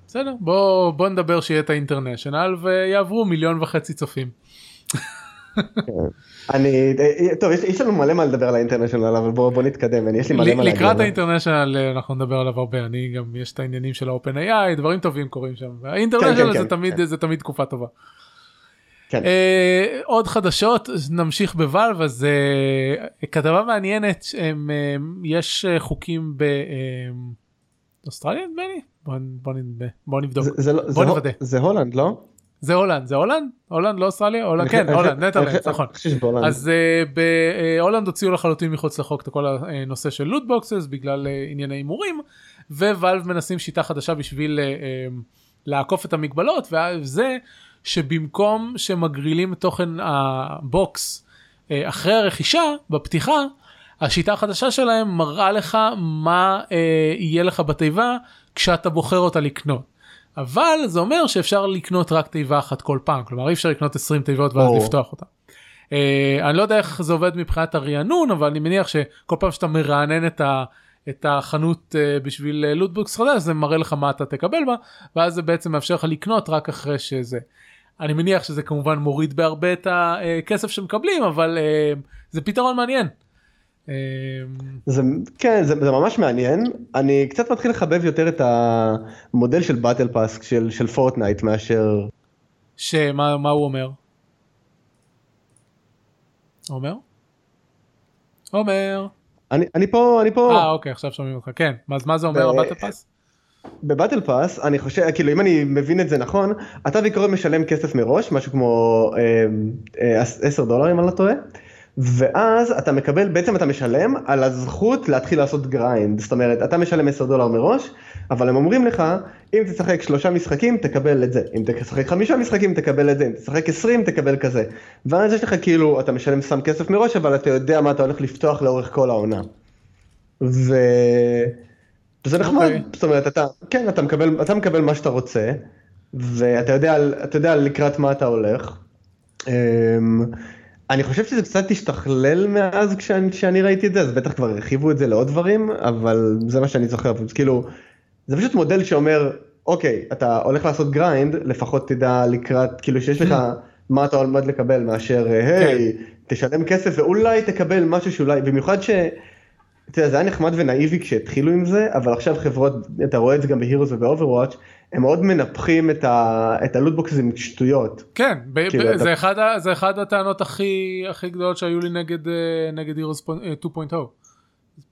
בסדר, בוא נדבר שיהיה את ה-International ויעברו 1.5 מיליון צופים. טוב, יש לנו מלא מה לדבר על האינטרנשיונל, אבל בוא נתקדם, יש לי מלא מה להגיד. לקראת האינטרנשיונל אנחנו נדבר עליו הרבה, אני גם יש את העניינים של ה-OpenAI, דברים טובים קורים שם, האינטרנשיונל זה תמיד תקופה טובה. עוד חדשות, נמשיך בוואלב, אז כתבה מעניינת, יש חוקים באוסטרליה, בוא נבדוק, זה הולנד, לא? זה הולנד, הולנד לא אוסטרליה? כן, הולנד, נטרלנדס, נכון. אז בהולנד הוציאו לחלוטין מחוץ לחוק את כל הנושא של לוט בוקסס בגלל ענייני הימורים, וואלב מנסים שיטה חדשה בשביל לעקוף את המגבלות, וזה שבמקום שמגרילים תוכן הבוקס אחרי הרכישה, בפתיחה, השיטה החדשה שלהם מראה לך מה יהיה לך בתיבה כשאתה בוחר אותה לקנות. אבל זה אומר שאפשר לקנות רק תיבה אחת כל פעם, כלומר אי אפשר לקנות 20 תיבות ואז לפתוח אותה. אני לא יודע איך זה עובד מבחינת הרענון, אבל אני מניח שכל פעם שאתה מרענן את את החנות בשביל לוטבוקס חדש, זה מראה לך מה אתה תקבל בה, ואז זה בעצם מאפשר לך לקנות רק אחרי שזה. אני מניח שזה כמובן מוריד בהרבה את הכסף שמקבלים, אבל זה פתרון מעניין. כן, זה ממש מעניין. אני קצת מתחיל לחבב יותר את המודל של באטל פאס, של פורטנייט, מאשר... שמה הוא אומר? אומר? אני פה. אוקיי, עכשיו שומעים אותך. כן, אז מה זה אומר הבאטל פאס? בבאטל פאס, אני חושב, כאילו אם אני מבין את זה נכון, אתה בעיקרון משלם כסף מראש, משהו כמו $10 אם אני לא טועה, ואז אתה מקבל, בעצם אתה משלם על הזכות להתחיל לעשות גריינד, זאת אומרת, אתה משלם $10 מראש, אבל הם אומרים לך, אם תשחק 3 משחקים, תקבל את זה, אם תשחק 5 משחקים, תקבל את זה, אם תשחק 20, תקבל כזה, ואז יש לך כאילו, אתה משלם סתם כסף מראש, אבל אתה יודע מה אתה הולך לפתוח לאורך כל העונה, וזה נחמד, זאת אומרת, אתה מקבל מה שאתה רוצה, ואתה יודע לקראת מה אתה הולך, אני חושב שזה קצת תשתכלל מאז כשאני ראיתי את זה, אז בטח כבר הרחיבו את זה לעוד דברים, אבל זה מה שאני זוכר, כאילו, זה פשוט מודל שאומר, אוקיי, אתה הולך לעשות גריינד, לפחות תדע לקראת, כאילו שיש לך מה אתה עומד לקבל, מאשר, היי, תשלם כסף ואולי תקבל משהו שאולי, במיוחד ש... אתה יודע, זה היה נחמד ונאיבי כשהתחילו עם זה, אבל עכשיו חברות, אתה רואה את זה גם בהירוס ובאוברוואץ', הם מאוד מנפחים את הלוטבוקס עם שטויות. כן, זה אחד הטענות הכי גדולות שהיו לי נגד הירוס 2.0.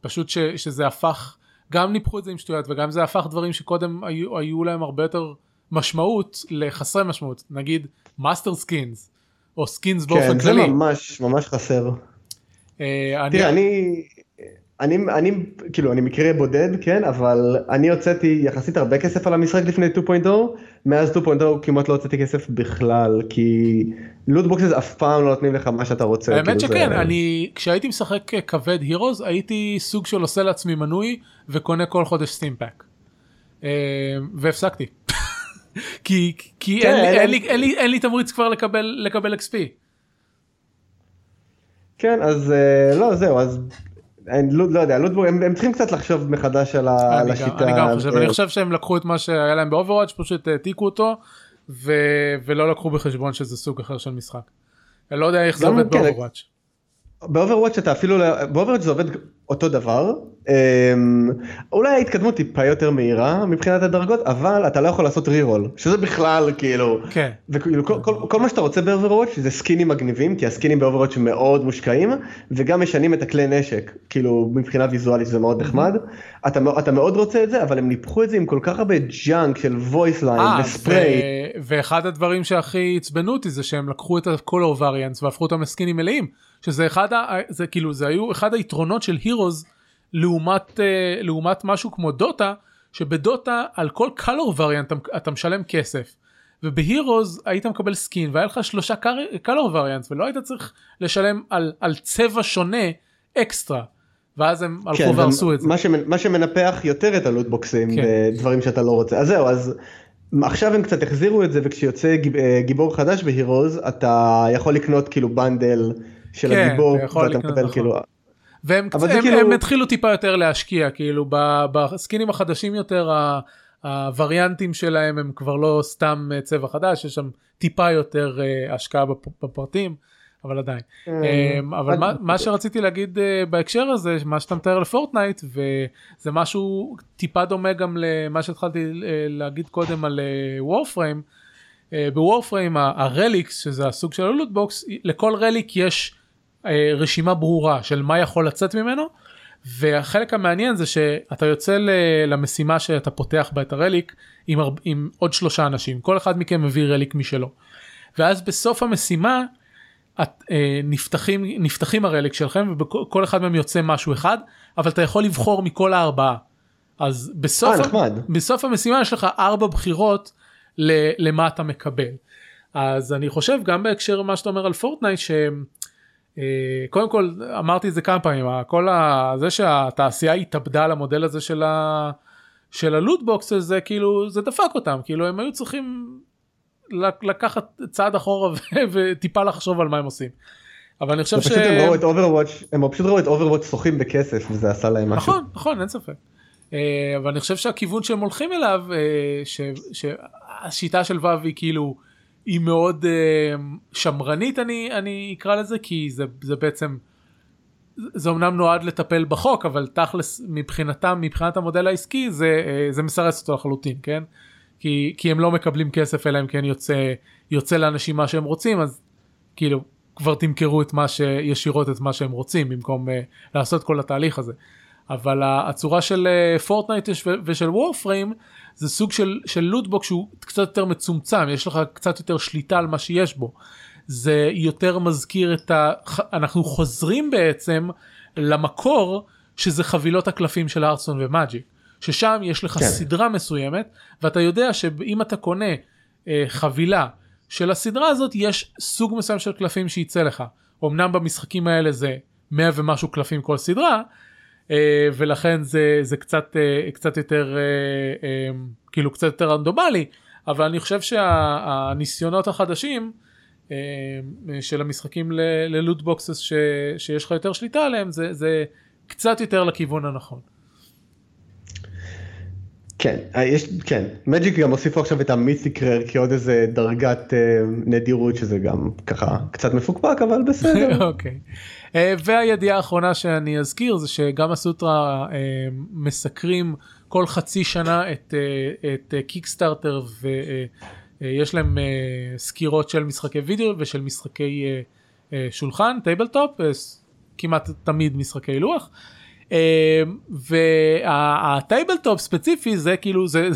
פשוט שזה הפך, גם ניפחו את זה עם שטויות, וגם זה הפך דברים שקודם היו להם הרבה יותר משמעות לחסרי משמעות. נגיד, מאסטר סקינס, או סקינס באופן כללי. כן, זה ממש, ממש חסר. תראה, אני מקרה בודד, כן, אבל אני הוצאתי יחסית הרבה כסף על המשחק לפני 2.0, מאז 2.0 כמעט לא הוצאתי כסף בכלל, כי לוטבוקסס אף פעם לא נותנים לך מה שאתה רוצה. האמת שכן, כשהייתי משחק כבד הירוז, הייתי סוג של עושה לעצמי מנוי, וקונה כל חודש סטימפק. והפסקתי. כי אין לי תמריץ כבר לקבל XP. כן, אז לא, זהו, אז... לא יודע, הם צריכים קצת לחשוב מחדש על השיטה. אני חושב שהם לקחו את מה שהיה להם באוברוואץ', פשוט העתיקו אותו, ולא לקחו בחשבון שזה סוג אחר של משחק. אני לא יודע איך זה עובד באוברוואץ'. באוברוואץ' זה עובד אותו דבר, אולי ההתקדמות טיפה יותר מהירה מבחינת הדרגות, אבל אתה לא יכול לעשות רירול, שזה בכלל כאילו, כל מה שאתה רוצה באוברוואץ' זה סקינים מגניבים, כי הסקינים באוברוואץ' מאוד מושקעים, וגם משנים את הכלי נשק, כאילו מבחינה ויזואלית זה מאוד נחמד, אתה מאוד רוצה את זה, אבל הם ניפחו את זה עם כל כך הרבה ג'אנק של וויס ליין וספרי. ואחד הדברים שהכי עצבנו אותי זה שהם לקחו את ה-color variants והפכו אותם לסקינים מלאים, שזה אחד היתרונות של הירוז לעומת משהו כמו דוטה, שבדוטה על כל color variant אתה משלם כסף, ובהירוז היית מקבל סקין, והיה לך 3 color variants, ולא היית צריך לשלם על צבע שונה אקסטרה, ואז הם הלכו והרסו את זה. מה שמנפח יותר את הלוטבוקסים, דברים שאתה לא רוצה. אז זהו, אז עכשיו הם קצת החזירו את זה, וכשיוצא גיבור חדש בהירוז, אתה יכול לקנות כאילו בנדל של הגיבור, ואתה מקבל כאילו... והם התחילו טיפה יותר להשקיע, כאילו בסקינים החדשים יותר, הווריאנטים שלהם הם כבר לא סתם צבע חדש, יש שם טיפה יותר השקעה בפרטים, אבל עדיין. אבל מה שרציתי להגיד בהקשר הזה, מה שאתה מתאר לפורטנייט, וזה משהו טיפה דומה גם למה שהתחלתי להגיד קודם על וורפריים, בוורפריים הרליקס, שזה הסוג של הלוטבוקס, לכל רליק יש... רשימה ברורה של מה יכול לצאת ממנו, והחלק המעניין זה שאתה יוצא למשימה שאתה פותח בה את הרליק עם עוד 3 אנשים, כל אחד מכם מביא רליק משלו, ואז בסוף המשימה נפתחים הרליק שלכם, וכל אחד מהם יוצא משהו אחד, אבל אתה יכול לבחור מכל 4, אז בסוף המשימה יש לך 4 בחירות למה אתה מקבל. אז אני חושב גם בהקשר מה שאתה אומר על פורטנייט, שהם קודם כל, אמרתי את זה כמה פעמים, זה שהתעשייה התאבדה למודל הזה של הלוטבוקס, זה כאילו, זה דפק אותם, כאילו הם היו צריכים לקחת צעד אחורה וטיפה לחשוב על מה הם עושים. אבל אני חושב ש... הם פשוט ראו את Overwatch שוחים בכסף, וזה עשה להם משהו. נכון, נכון, אין ספק. אבל אני חושב שהכיוון שהם הולכים אליו, שהשיטה של וו היא כאילו, היא מאוד שמרנית, אני אקרא לזה, כי זה בעצם, זה אמנם נועד לטפל בחוק, אבל תכלס מבחינתם, מבחינת המודל העסקי, זה מסרס אותו לחלוטין, כן? כי הם לא מקבלים כסף, אלא אם כן יוצא לאנשים מה שהם רוצים, אז כאילו, כבר תמכרו את מה שישירות את מה שהם רוצים, במקום לעשות כל התהליך הזה. אבל הצורה של פורטנייט ושל וורפריים, זה סוג של לוטבוק שהוא קצת יותר מצומצם, יש לך קצת יותר שליטה על מה שיש בו. זה יותר מזכיר את אנחנו חוזרים בעצם למקור, שזה חבילות הקלפים של הארטסטון ומאג'יק, ששם יש לך סדרה מסוימת, ואתה יודע שאם אתה קונה חבילה, של הסדרה הזאת יש סוג מסוים של קלפים שייצא לך. אמנם במשחקים האלה זה 100 ומשהו קלפים כל סדרה, ולכן זה קצת יותר, כאילו קצת יותר רנדומלי, אבל אני חושב שהניסיונות החדשים של המשחקים ללוטבוקסס שיש לך יותר שליטה עליהם, זה קצת יותר לכיוון הנכון. כן, מג'יק גם הוסיפו עכשיו את המיסיקרר, כי עוד איזה דרגת נדירות, שזה גם ככה קצת מפוקפק, אבל בסדר. אוקיי. והידיעה האחרונה שאני אזכיר, זה שגם הסוטרה מסקרים כל חצי שנה את קיקסטארטר, ויש להם סקירות של משחקי וידאו, ושל משחקי שולחן, טייבלטופ, כמעט תמיד משחקי לוח, והטייבלטופ ספציפי זה כאילו זה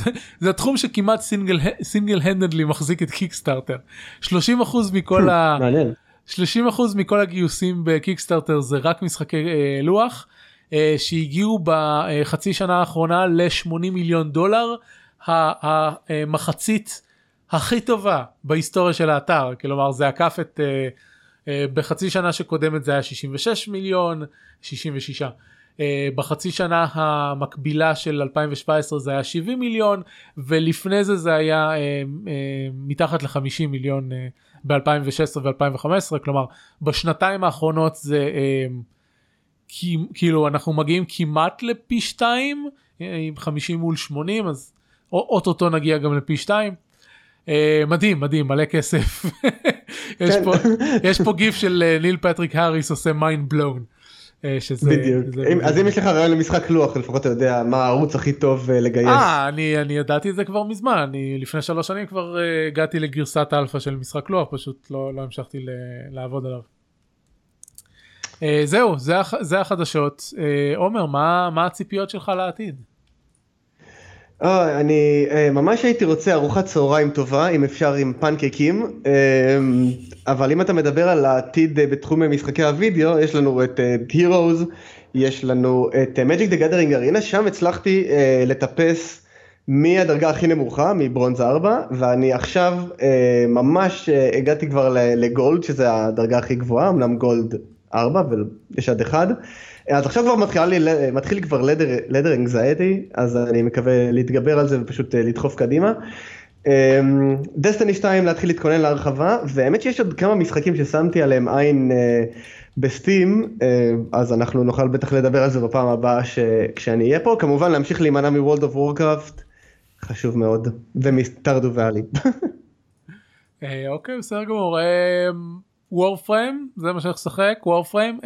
התחום שכמעט סינגל-הנדלי מחזיק את קיקסטארטר. 30% מכל 30% מכל הגיוסים בקיקסטארטר זה רק משחקי לוח, שהגיעו בחצי שנה האחרונה ל$80 מיליון, המחצית הכי טובה בהיסטוריה של האתר. כלומר זה עקף את בחצי שנה שקודמת זה היה 66 מיליון. בחצי שנה המקבילה של 2017 זה היה 70 מיליון, ולפני זה היה מתחת ל-50 מיליון ב-2016 ו-2015, כלומר, בשנתיים האחרונות זה, כאילו, אנחנו מגיעים כמעט לפי 2, עם 50 מול 80, אז אוטוטו נגיע גם לפי 2, מדהים, מדהים, מלא כסף, יש פה גיף של ניל פטריק הריס עושה mind blown, בדיוק. אז אם יש לך רעיון למשחק לוח, לפחות אתה יודע מה הערוץ הכי טוב לגייס. אני ידעתי את זה כבר מזמן, אני לפני 3 שנים כבר הגעתי לגרסת אלפא של משחק לוח, פשוט לא המשכתי לעבוד עליו. זהו, זה החדשות. עומר, מה הציפיות שלך לעתיד? אני ממש הייתי רוצה ארוחת צהריים טובה, אם אפשר עם פנקקים, אבל אם אתה מדבר על העתיד בתחום משחקי הווידאו, יש לנו את Heroes, יש לנו את Magic the Gathering Arena, שם הצלחתי לטפס מהדרגה הכי נמוכה, מברונז 4, ואני עכשיו ממש הגעתי כבר לגולד, שזה הדרגה הכי גבוהה, אמנם גולד 4, ויש עד 1, אז עכשיו כבר מתחיל כבר לדר אנגזייטי, אז אני מקווה להתגבר על זה ופשוט לדחוף קדימה. דסטיני 2 להתחיל להתכונן להרחבה, והאמת שיש עוד כמה משחקים ששמתי עליהם עין בסטים, אז אנחנו נוכל בטח לדבר על זה בפעם הבאה כשאני אהיה פה. כמובן להמשיך להימנע מוולד אוף וורקראפט, חשוב מאוד, ומסטרדו ואלי. אוקיי, בסדר גמור. וורפריים, זה מה שאני אשחק, וורפריים.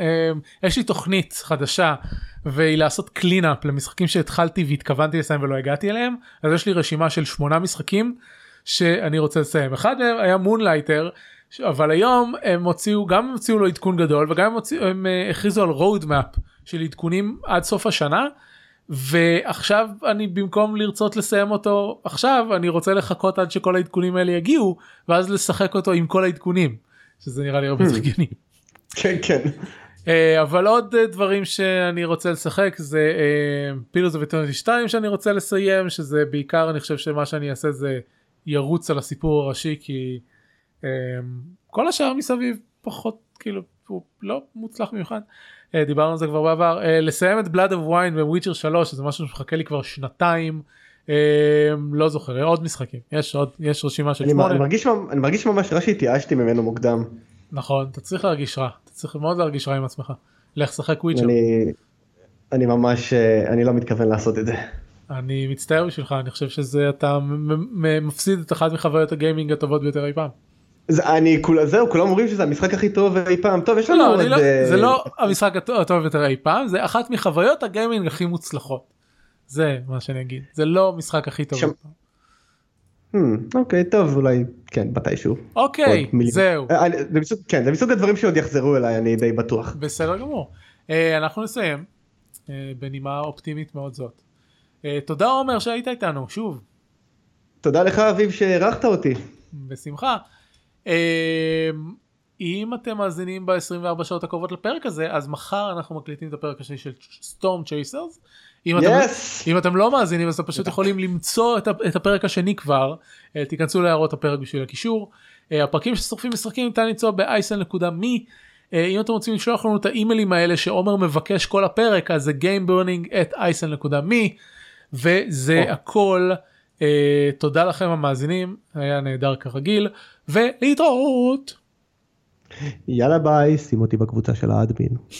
יש לי תוכנית חדשה, והיא לעשות קלינאפ למשחקים שהתחלתי והתכוונתי לסיים ולא הגעתי אליהם, אז יש לי רשימה של 8 משחקים שאני רוצה לסיים. אחד מהם היה מונלייטר, אבל היום הם הוציאו, גם הם הוציאו לו עדכון גדול, וגם הם הכריזו על רודמאפ של עדכונים עד סוף השנה, ועכשיו אני במקום לרצות לסיים אותו עכשיו, אני רוצה לחכות עד שכל העדכונים האלה יגיעו, ואז לשחק אותו עם כל העדכונים. שזה נראה לי הרבה זכייני. כן, כן. אבל עוד דברים שאני רוצה לשחק, זה Pillars of Eternity 2 שאני רוצה לסיים, שזה בעיקר אני חושב שמה שאני אעשה זה ירוץ על הסיפור הראשי, כי כל השאר מסביב פחות, כאילו, הוא לא מוצלח במיוחד. דיברנו על זה כבר בעבר. לסיים את Blood of Wine ו-Witcher 3, שזה משהו שמחכה לי כבר 2 שנתיים, לא זוכר, עוד משחקים, יש רשימה של 8. אני מרגיש ממש רע שהתייאשתי ממנו מוקדם. נכון, אתה צריך להרגיש רע, אתה צריך מאוד להרגיש רע עם עצמך, לך שחק וויצ'ר. אני ממש, אני לא מתכוון לעשות את זה. אני מצטער בשבילך, אני חושב שזה, אתה מפסיד את אחת מחוויות הגיימינג הטובות ביותר אי פעם. זהו, כולם אומרים שזה המשחק הכי טוב אי פעם, טוב, יש לנו עוד... זה לא המשחק הטוב ביותר אי פעם, זה אחת מחוויות הגיימינג הכי מוצלחות. זה מה שאני אגיד, זה לא משחק הכי טוב. אוקיי, טוב, אולי, כן, מתישהו. אוקיי, זהו. כן, זה מסוג הדברים שעוד יחזרו אליי, אני די בטוח. בסדר גמור. אנחנו נסיים בנימה אופטימית מאוד זאת. תודה עומר שהיית איתנו, שוב. תודה לך אביב שערכת אותי. בשמחה. אם אתם מאזינים ב-24 שעות הקרובות לפרק הזה, אז מחר אנחנו מקליטים את הפרק השני של Storm Chasers. אם אתם לא מאזינים, אז אתם פשוט יכולים למצוא את הפרק השני כבר. תיכנסו להערות הפרק בשביל הקישור. הפרקים ששורפים משחקים ניתן למצוא ב-icen.me. אם אתם רוצים לשלוח לנו את האימיילים האלה שעומר מבקש כל הפרק, אז זה gameburning@icen.me. וזה הכל. תודה לכם המאזינים, היה נהדר כרגיל, ולהתראות. יאללה ביי, שים אותי בקבוצה של האדמין.